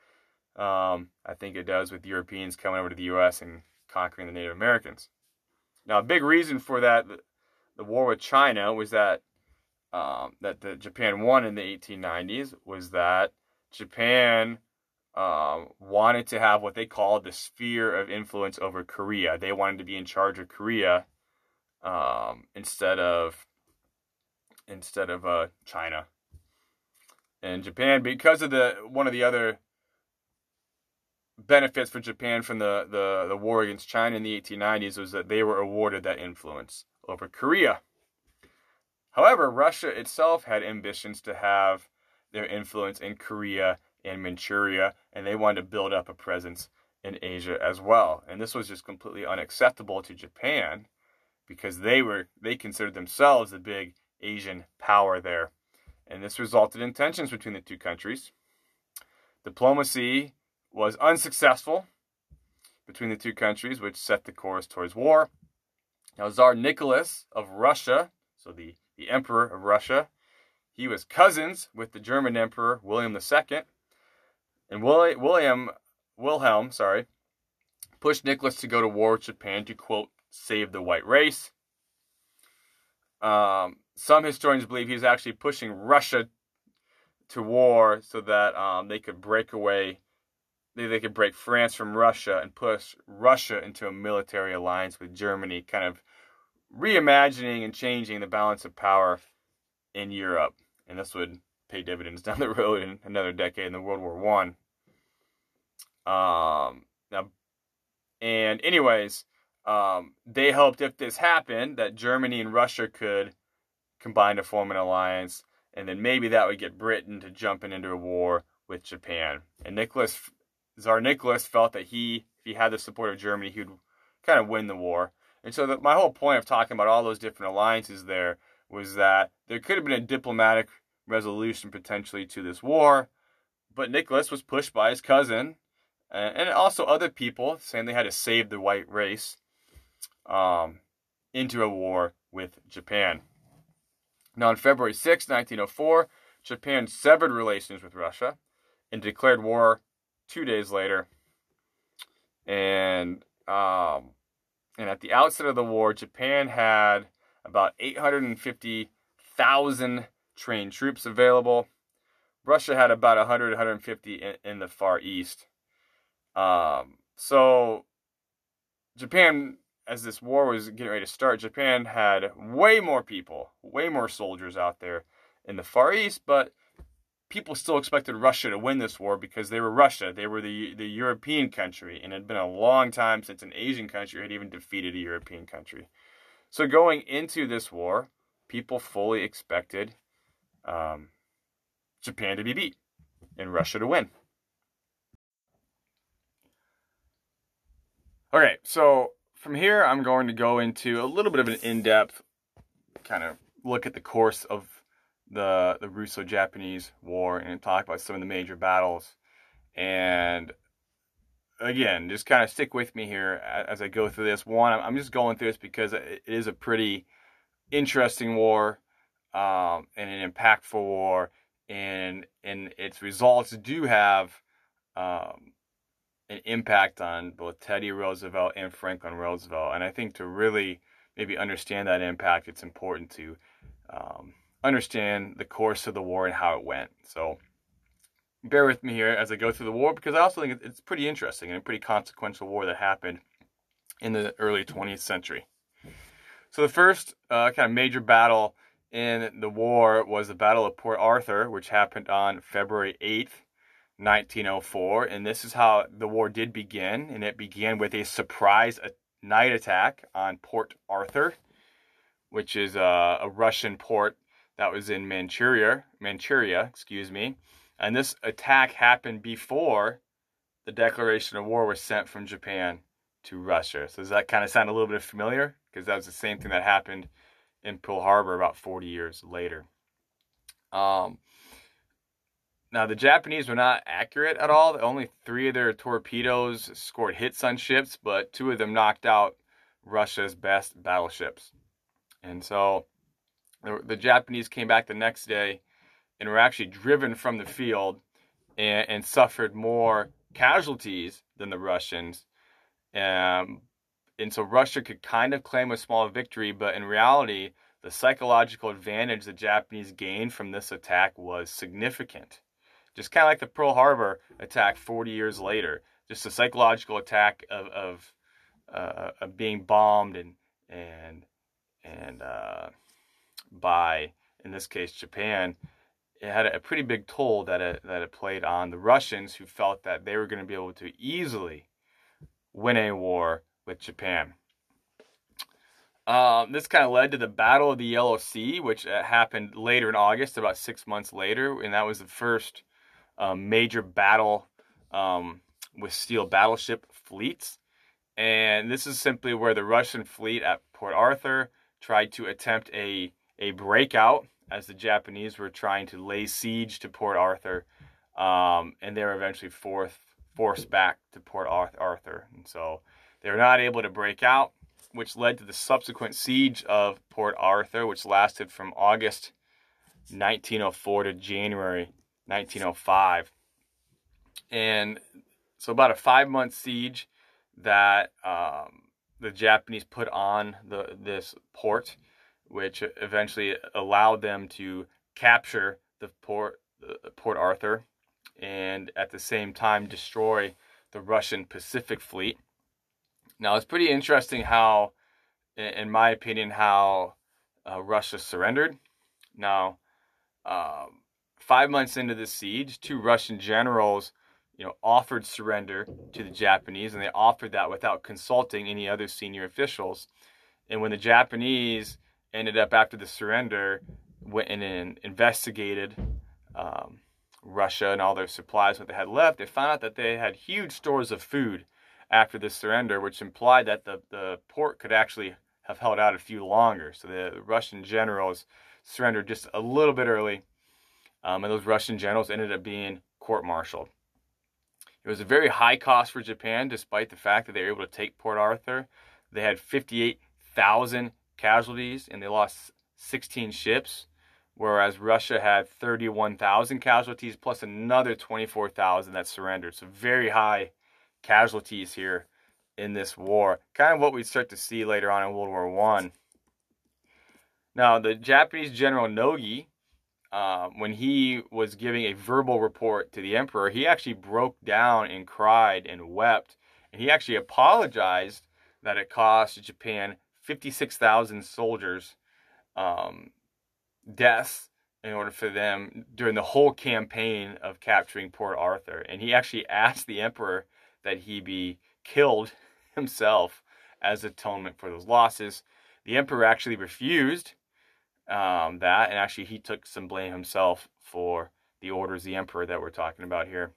Um, I think it does, with Europeans coming over to the U S and conquering the Native Americans. Now, a big reason for that, the, the war with China, was that um, that the Japan won in the eighteen nineties, was that Japan um, wanted to have what they called the sphere of influence over Korea. They wanted to be in charge of Korea um, instead of instead of uh, China. And Japan, because of the one of the other benefits for Japan from the, the, the war against China in the eighteen nineties was that they were awarded that influence over Korea. However, Russia itself had ambitions to have their influence in Korea and Manchuria, and they wanted to build up a presence in Asia as well. And this was just completely unacceptable to Japan because they were they considered themselves the big Asian power there. And this resulted in tensions between the two countries. Diplomacy was unsuccessful between the two countries, which set the course towards war. Now, Tsar Nicholas of Russia, so the, the Emperor of Russia, he was cousins with the German Emperor William the Second. And William, William Wilhelm sorry, pushed Nicholas to go to war with Japan to, quote, save the white race. Um, some historians believe he was actually pushing Russia to war so that um, they could break away They, they could break France from Russia and push Russia into a military alliance with Germany, kind of reimagining and changing the balance of power in Europe. And this would pay dividends down the road in another decade in the World War One. Um, now, and anyways, um, they hoped if this happened that Germany and Russia could combine to form an alliance, and then maybe that would get Britain to jumping into a war with Japan. And Nicholas... Tsar Nicholas felt that he, if he had the support of Germany, he would kind of win the war. And so the, my whole point of talking about all those different alliances there was that there could have been a diplomatic resolution potentially to this war, but Nicholas was pushed by his cousin and, and also other people saying they had to save the white race um, into a war with Japan. Now, on February sixth, nineteen oh four, Japan severed relations with Russia and declared war two days later, and um, and at the outset of the war, Japan had about eight hundred fifty thousand trained troops available. Russia had about one hundred, one hundred fifty in, in the Far East. Um, so Japan, as this war was getting ready to start, Japan had way more people, way more soldiers out there in the Far East, but people still expected Russia to win this war because they were Russia. They were the the European country, and it had been a long time since an Asian country had even defeated a European country. So going into this war, people fully expected um, Japan to be beat and Russia to win. Okay, so from here I'm going to go into a little bit of an in-depth kind of look at the course of the the Russo-Japanese War and talk about some of the major battles. And again, just kind of stick with me here as I go through this. One, I'm just going through this because it is a pretty interesting war um, and an impactful war, and and its results do have um, an impact on both Teddy Roosevelt and Franklin Roosevelt. And I think to really maybe understand that impact, it's important to Um, understand the course of the war and how it went. So bear with me here as I go through the war, because I also think it's pretty interesting and a pretty consequential war that happened in the early twentieth century. So the first uh, kind of major battle in the war was the Battle of Port Arthur, which happened on February eighth, nineteen oh four. And this is how the war did begin. And it began with a surprise night attack on Port Arthur, which is uh, a Russian port that was in Manchuria, Manchuria, excuse me. And this attack happened before the declaration of war was sent from Japan to Russia. So does that kind of sound a little bit familiar? Because that was the same thing that happened in Pearl Harbor about forty years later. Um, now, the Japanese were not accurate at all. Only three of their torpedoes scored hits on ships, but two of them knocked out Russia's best battleships. And so the Japanese came back the next day and were actually driven from the field and, and suffered more casualties than the Russians. Um, And so Russia could kind of claim a small victory, but in reality, the psychological advantage the Japanese gained from this attack was significant. Just kind of like the Pearl Harbor attack forty years later, just the psychological attack of of, uh, of being bombed and and and uh, by, in this case, Japan. It had a pretty big toll that it, that it played on the Russians, who felt that they were going to be able to easily win a war with Japan. Um, this kind of led to the Battle of the Yellow Sea, which uh, happened later in August, about six months later, and that was the first um, major battle um, with steel battleship fleets. And this is simply where the Russian fleet at Port Arthur tried to attempt a, a breakout, as the Japanese were trying to lay siege to Port Arthur, um, and they were eventually forth, forced back to Port Arthur. And so they were not able to break out, which led to the subsequent siege of Port Arthur, which lasted from August nineteen oh four to January nineteen oh five. And so about a five-month siege that um, the Japanese put on the this port, which eventually allowed them to capture the port, uh, Port Arthur, and at the same time destroy the Russian Pacific Fleet. Now, it's pretty interesting how, in my opinion, how uh, Russia surrendered. Now, um, five months into the siege, two Russian generals, you know, offered surrender to the Japanese, and they offered that without consulting any other senior officials. And when the Japanese ended up, after the surrender, went in and investigated um, Russia and all their supplies, what they had left, they found out that they had huge stores of food after the surrender, which implied that the, the port could actually have held out a few longer. So the Russian generals surrendered just a little bit early, um, and those Russian generals ended up being court-martialed. It was a very high cost for Japan, despite the fact that they were able to take Port Arthur. They had fifty-eight thousand casualties, and they lost sixteen ships, whereas Russia had thirty-one thousand casualties plus another twenty-four thousand that surrendered. So very high casualties here in this war, kind of what we start to see later on in World War One. Now, the Japanese general Nogi, uh, when he was giving a verbal report to the emperor, he actually broke down and cried and wept, and he actually apologized that it cost Japan fifty-six thousand soldiers um, deaths in order for them during the whole campaign of capturing Port Arthur. And he actually asked the emperor that he be killed himself as atonement for those losses. The emperor actually refused um, that, and actually he took some blame himself for the orders, the emperor that we're talking about here.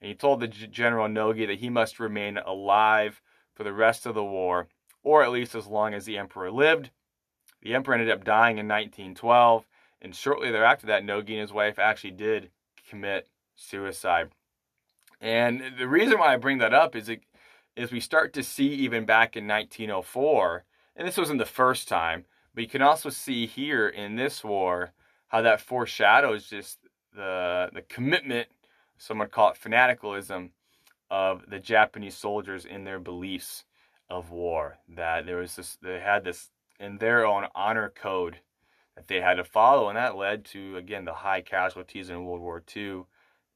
And he told the General Nogi that he must remain alive for the rest of the war, or at least as long as the emperor lived. The emperor ended up dying in nineteen twelve, and shortly thereafter that, Nogi and his wife actually did commit suicide. And the reason why I bring that up is, it, is we start to see even back in nineteen oh four, and this wasn't the first time, but you can also see here in this war how that foreshadows just the, the commitment, some would call it fanaticism, of the Japanese soldiers in their beliefs of war, that there was this, they had this in their own honor code that they had to follow, and that led to, again, the high casualties in World War Two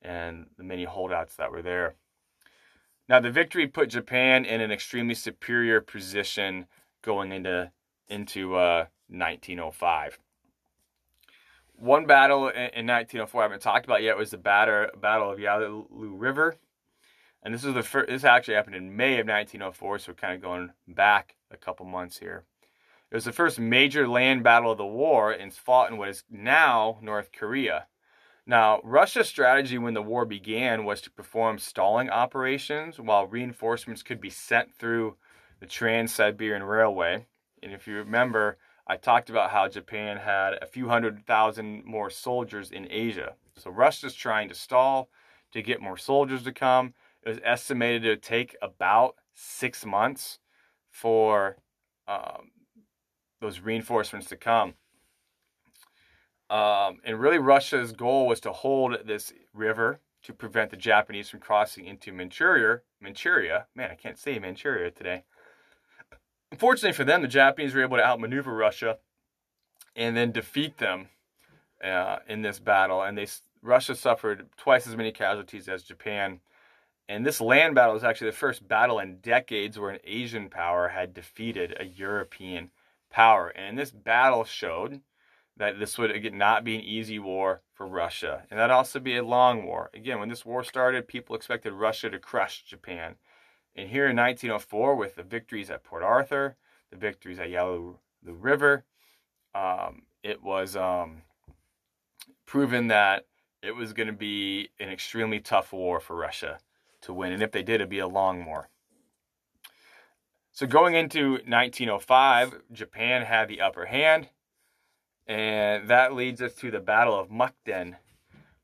and the many holdouts that were there. Now, the victory put Japan in an extremely superior position going into into uh, nineteen oh five. One battle in, in nineteen oh four I haven't talked about yet was the batter, Battle of Yalu River. And this is the first, this actually happened in May of nineteen oh four, so we're kind of going back a couple months here. It was the first major land battle of the war, and it's fought in what is now North Korea. Now, Russia's strategy when the war began was to perform stalling operations while reinforcements could be sent through the Trans-Siberian Railway. And if you remember, I talked about how Japan had a few hundred thousand more soldiers in Asia. So Russia's trying to stall to get more soldiers to come. It was estimated to take about six months for um, those reinforcements to come. Um, and really, Russia's goal was to hold this river to prevent the Japanese from crossing into Manchuria. Manchuria, man, I can't say Manchuria today. Unfortunately for them, the Japanese were able to outmaneuver Russia and then defeat them uh, in this battle. And they Russia suffered twice as many casualties as Japan. And this land battle was actually the first battle in decades where an Asian power had defeated a European power. And this battle showed that this would, again, not be an easy war for Russia. And that also be a long war. Again, when this war started, people expected Russia to crush Japan. And here in nineteen oh four, with the victories at Port Arthur, the victories at Yalu the River, um, it was um, proven that it was going to be an extremely tough war for Russia to win, and if they did, it'd be a long war. So going into nineteen oh five, Japan had the upper hand, and that leads us to the Battle of Mukden,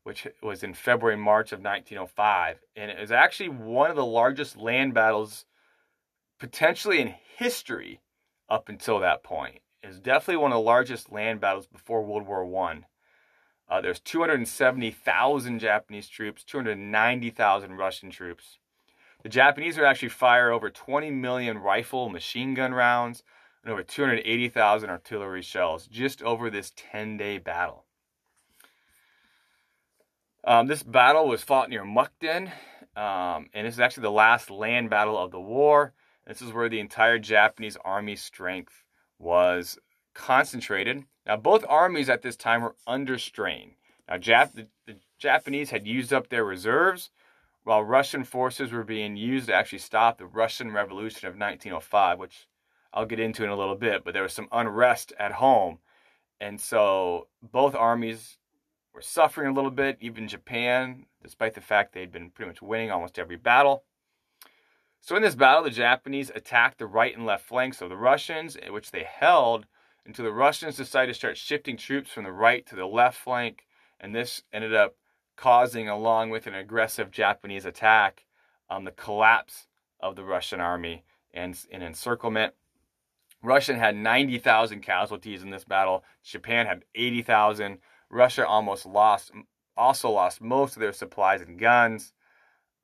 which was in February, March of nineteen oh five, and it was actually one of the largest land battles potentially in history up until that point. It was definitely one of the largest land battles before World War One. Uh, there's two hundred seventy thousand Japanese troops, two hundred ninety thousand Russian troops. The Japanese would actually fire over twenty million rifle machine gun rounds and over two hundred eighty thousand artillery shells just over this ten-day battle. Um, this battle was fought near Mukden, um, and this is actually the last land battle of the war. This is where the entire Japanese army strength was concentrated. Now, both armies at this time were under strain. Now, Jap the, the Japanese had used up their reserves, while Russian forces were being used to actually stop the Russian Revolution of nineteen oh five, which I'll get into in a little bit, but there was some unrest at home. And so both armies were suffering a little bit, even Japan, despite the fact they'd been pretty much winning almost every battle. So in this battle, the Japanese attacked the right and left flanks of the Russians, which they held until the Russians decided to start shifting troops from the right to the left flank, and this ended up causing, along with an aggressive Japanese attack, um, the collapse of the Russian army and an encirclement. Russia had ninety thousand casualties in this battle. Japan had eighty thousand. Russia almost lost, also lost most of their supplies and guns.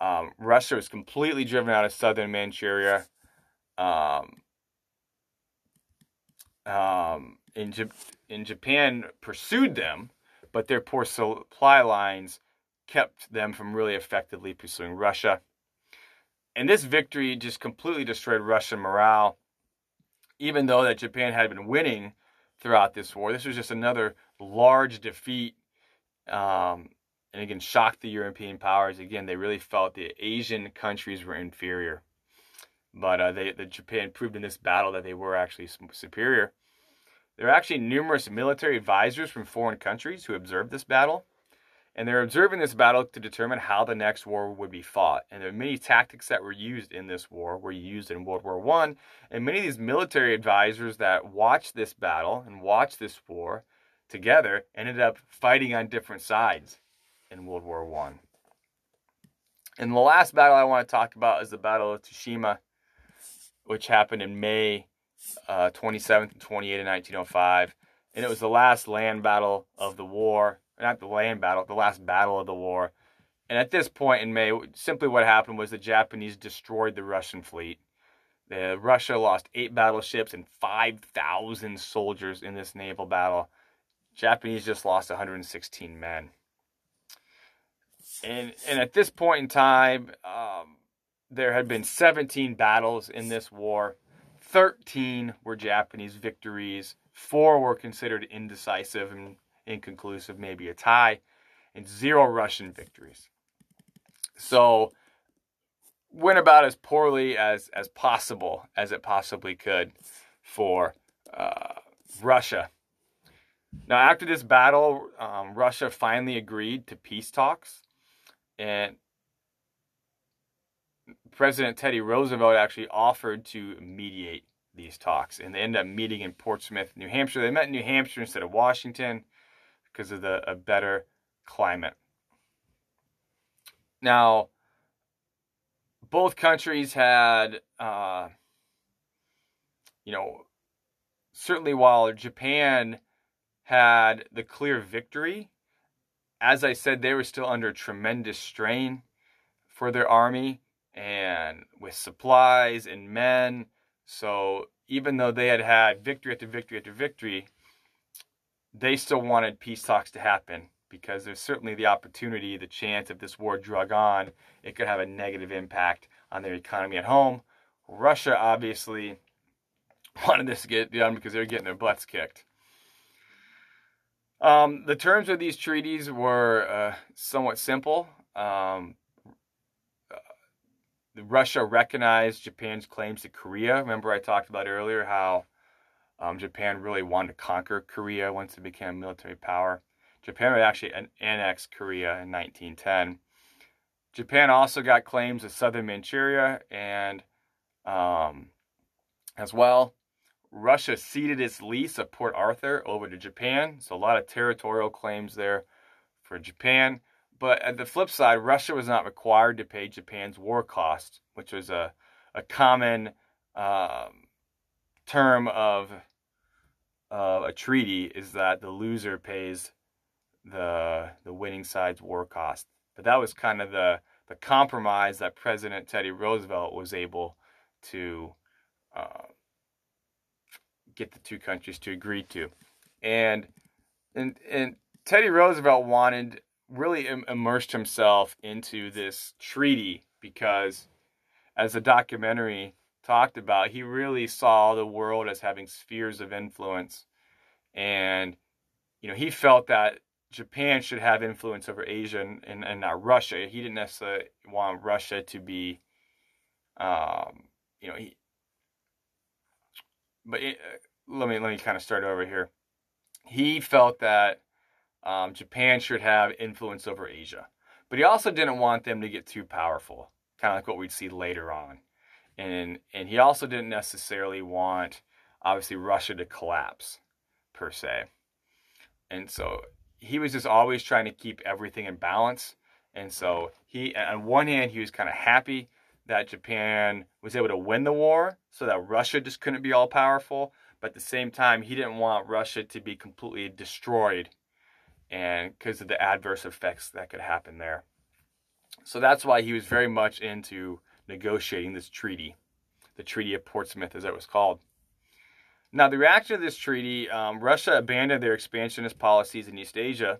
Um, Russia was completely driven out of southern Manchuria. Um, Um, in, in Japan pursued them, but their poor supply lines kept them from really effectively pursuing Russia. And this victory just completely destroyed Russian morale. Even though that Japan had been winning throughout this war, this was just another large defeat. Um, and again, shocked the European powers. Again, they really felt the Asian countries were inferior. But uh, they, the Japan proved in this battle that they were actually superior. There are actually numerous military advisors from foreign countries who observed this battle. And they're observing this battle to determine how the next war would be fought. And there are many tactics that were used in this war, were used in World War One. And many of these military advisors that watched this battle and watched this war together ended up fighting on different sides in World War One. And the last battle I want to talk about is the Battle of Tsushima, which happened in May uh, twenty-seventh and twenty-eighth of nineteen oh five. And it was the last land battle of the war. Not the land battle, the last battle of the war. And at this point in May, simply what happened was the Japanese destroyed the Russian fleet. The, Russia lost eight battleships and five thousand soldiers in this naval battle. Japanese just lost one hundred sixteen men. And, and at this point in time, um, there had been seventeen battles in this war. thirteen were Japanese victories. Four were considered indecisive and inconclusive, maybe a tie. And zero Russian victories. So, went about as poorly as, as possible, as it possibly could for uh, Russia. Now, after this battle, um, Russia finally agreed to peace talks. And President Teddy Roosevelt actually offered to mediate these talks, and they ended up meeting in Portsmouth, New Hampshire. They met in New Hampshire instead of Washington because of the a better climate. Now, both countries had, uh, you know, certainly while Japan had the clear victory, as I said, they were still under tremendous strain for their army and with supplies and men. So even though they had had victory after victory after victory, they still wanted peace talks to happen, because there's certainly the opportunity, the chance, if this war drug on, it could have a negative impact on their economy at home. Russia obviously wanted this to get done because they were getting their butts kicked. Um, the terms of these treaties were uh, somewhat simple. Um, Russia recognized Japan's claims to Korea. Remember I talked about earlier how um, Japan really wanted to conquer Korea once it became a military power. Japan would actually an- annex Korea in nineteen ten. Japan also got claims of southern Manchuria, and um, as well, Russia ceded its lease of Port Arthur over to Japan. So a lot of territorial claims there for Japan. But at the flip side, Russia was not required to pay Japan's war costs, which was a, a common um, term of uh, a treaty, is that the loser pays the the winning side's war cost. But that was kind of the, the compromise that President Teddy Roosevelt was able to uh, get the two countries to agree to. And, and, and Teddy Roosevelt wanted... really immersed himself into this treaty because, as the documentary talked about, he really saw the world as having spheres of influence. And, you know, he felt that Japan should have influence over Asia and, and, and not Russia. He didn't necessarily want Russia to be, um, you know, he, but it, let me, let me kind of start over here. He felt that Um, Japan should have influence over Asia. But he also didn't want them to get too powerful, kind of like what we'd see later on. And and he also didn't necessarily want, obviously, Russia to collapse, per se. And so he was just always trying to keep everything in balance. And so he, on one hand, he was kind of happy that Japan was able to win the war so that Russia just couldn't be all powerful. But at the same time, he didn't want Russia to be completely destroyed, and because of the adverse effects that could happen there. So that's why he was very much into negotiating this treaty, the Treaty of Portsmouth, as it was called. Now, the reaction to this treaty, um, Russia abandoned their expansionist policies in East Asia.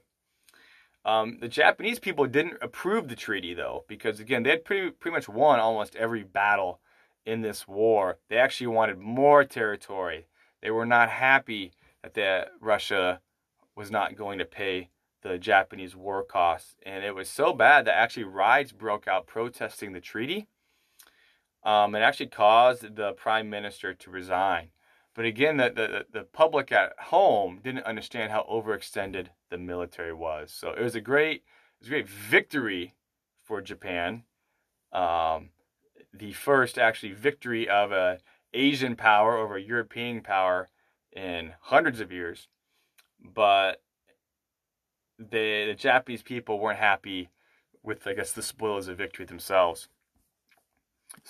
Um, the Japanese people didn't approve the treaty, though, because, again, they had pretty, pretty much won almost every battle in this war. They actually wanted more territory. They were not happy that the, Russia... was not going to pay the Japanese war costs. And it was so bad that actually riots broke out protesting the treaty. Um, it actually caused the prime minister to resign. But again, the, the, the public at home didn't understand how overextended the military was. So it was a great, it was a great victory for Japan. Um, the first actually victory of an Asian power over a European power in hundreds of years. But the, the Japanese people weren't happy with, I guess, the spoils of victory themselves.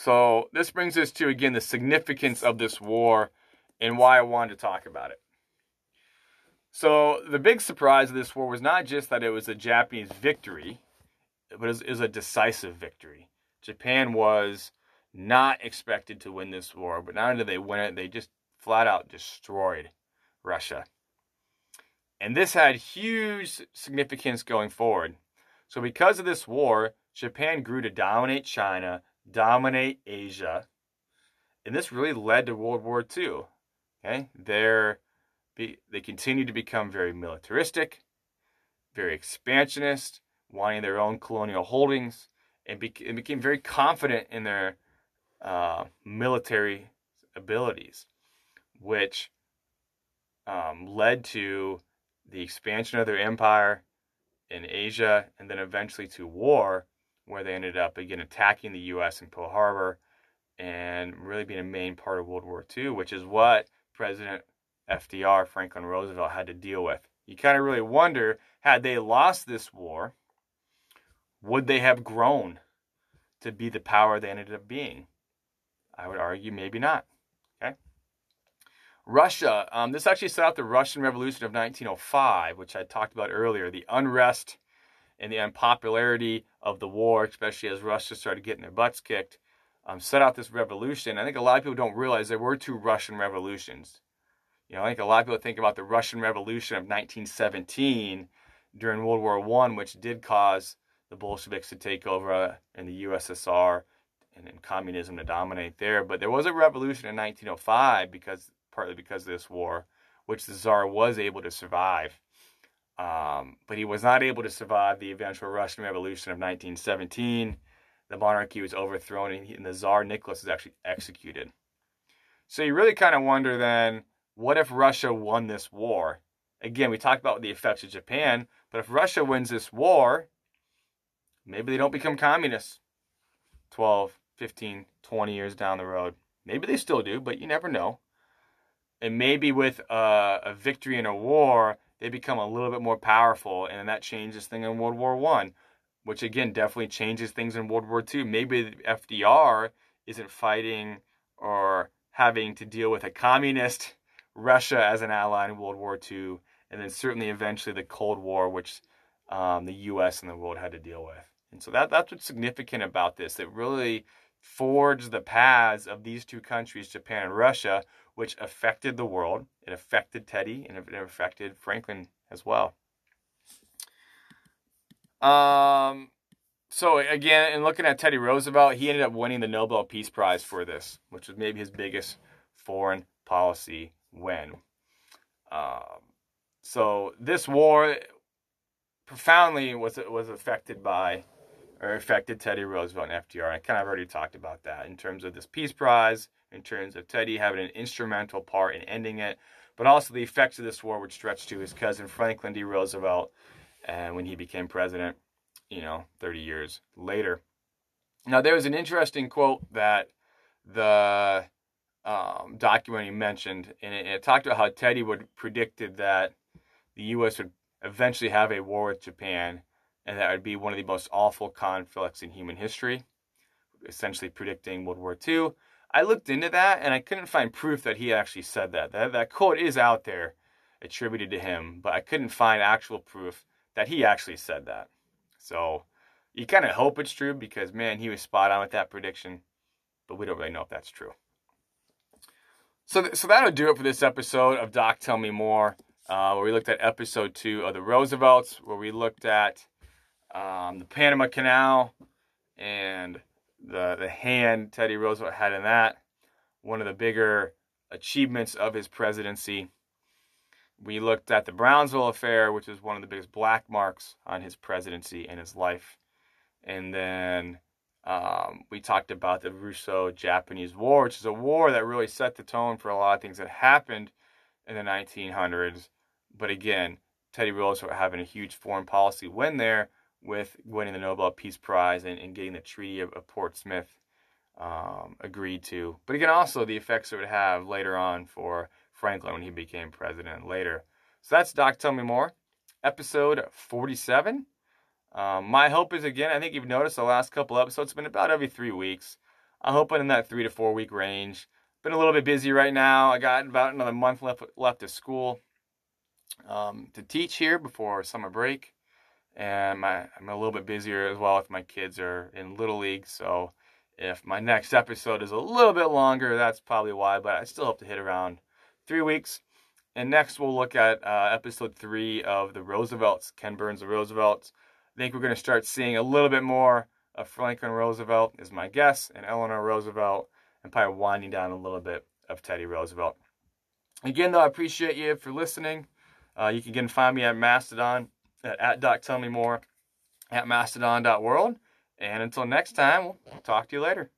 So this brings us to, again, the significance of this war and why I wanted to talk about it. So the big surprise of this war was not just that it was a Japanese victory, but it was, it was a decisive victory. Japan was not expected to win this war, but not only did they win it, they just flat out destroyed Russia. And this had huge significance going forward. So because of this war, Japan grew to dominate China, dominate Asia. And this really led to World War Two. Okay? They're, they continued to become very militaristic, very expansionist, wanting their own colonial holdings, and became very confident in their uh, military abilities, which um, led to the expansion of their empire in Asia, and then eventually to war, where they ended up, again, attacking the U S in Pearl Harbor and really being a main part of World War Two, which is what President F D R, Franklin Roosevelt, had to deal with. You kind of really wonder, had they lost this war, would they have grown to be the power they ended up being? I would argue maybe not. Russia, um, this actually set out the Russian Revolution of nineteen oh five, which I talked about earlier. The unrest and the unpopularity of the war, especially as Russia started getting their butts kicked, um, set out this revolution. I think a lot of people don't realize there were two Russian revolutions. You know, I think a lot of people think about the Russian Revolution of nineteen seventeen during World War One, which did cause the Bolsheviks to take over uh, in the U S S R and, and communism to dominate there. But there was a revolution in nineteen oh five, because partly because of this war, which the Tsar was able to survive. Um, but he was not able to survive the eventual Russian Revolution of nineteen seventeen. The monarchy was overthrown, and, he, and the Tsar Nicholas was actually executed. So you really kind of wonder then, what if Russia won this war? Again, we talked about the effects of Japan, but if Russia wins this war, maybe they don't become communists twelve, fifteen, twenty years down the road. Maybe they still do, but you never know. And maybe with a, a victory in a war, they become a little bit more powerful, and that changes things in World War One, which again definitely changes things in World War Two. Maybe F D R isn't fighting or having to deal with a communist Russia as an ally in World War Two, and then certainly eventually the Cold War, which um, the U S and the world had to deal with. And so that, that's what's significant about this. It really forged the paths of these two countries, Japan and Russia, which affected the world. It affected Teddy, and it affected Franklin as well. Um, so again, in looking at Teddy Roosevelt, he ended up winning the Nobel Peace Prize for this, which was maybe his biggest foreign policy when. Um, so this war profoundly was was affected by, or affected Teddy Roosevelt and F D R. And I kind of already talked about that in terms of this Peace Prize, in terms of Teddy having an instrumental part in ending it, but also the effects of this war would stretch to his cousin Franklin D. Roosevelt, and when he became president, you know, thirty years later. Now there was an interesting quote that the Um, documentary mentioned, and it, it talked about how Teddy would predicted that the U S would eventually have a war with Japan, and that would be one of the most awful conflicts in human history, essentially predicting World War Two. I looked into that, and I couldn't find proof that he actually said that. That, that quote is out there attributed to him, but I couldn't find actual proof that he actually said that. So you kind of hope it's true, because, man, he was spot on with that prediction, but we don't really know if that's true. So, th- so that'll do it for this episode of Doc Tell Me More, uh, where we looked at episode two of the Roosevelts, where we looked at um, the Panama Canal and the, the hand Teddy Roosevelt had in that, one of the bigger achievements of his presidency. We looked at the Brownsville Affair, which is one of the biggest black marks on his presidency and his life. And then Um, we talked about the Russo-Japanese War, which is a war that really set the tone for a lot of things that happened in the nineteen hundreds. But again, Teddy Roosevelt having a huge foreign policy win there, with winning the Nobel Peace Prize and, and getting the Treaty of, of Portsmouth um, agreed to. But again, also the effects it would have later on for Franklin when he became president later. So that's Doc Tell Me More, episode forty-seven. Um, my hope is, again, I think you've noticed the last couple episodes have been about every three weeks. I'm hoping in that three to four week range. Been a little bit busy right now. I got about another month left left of school um, to teach here before summer break, and my, I'm a little bit busier as well if my kids are in Little League. So if my next episode is a little bit longer, that's probably why. But I still hope to hit around three weeks. And next we'll look at uh, episode three of the Roosevelts, Ken Burns, the Roosevelts. I think we're going to start seeing a little bit more of Franklin Roosevelt is my guess, and Eleanor Roosevelt, and probably winding down a little bit of Teddy Roosevelt. Again, though, I appreciate you for listening. Uh, you can again find me at Mastodon, at, at Doc Tell Me More, at Mastodon dot world. And until next time, we'll talk to you later.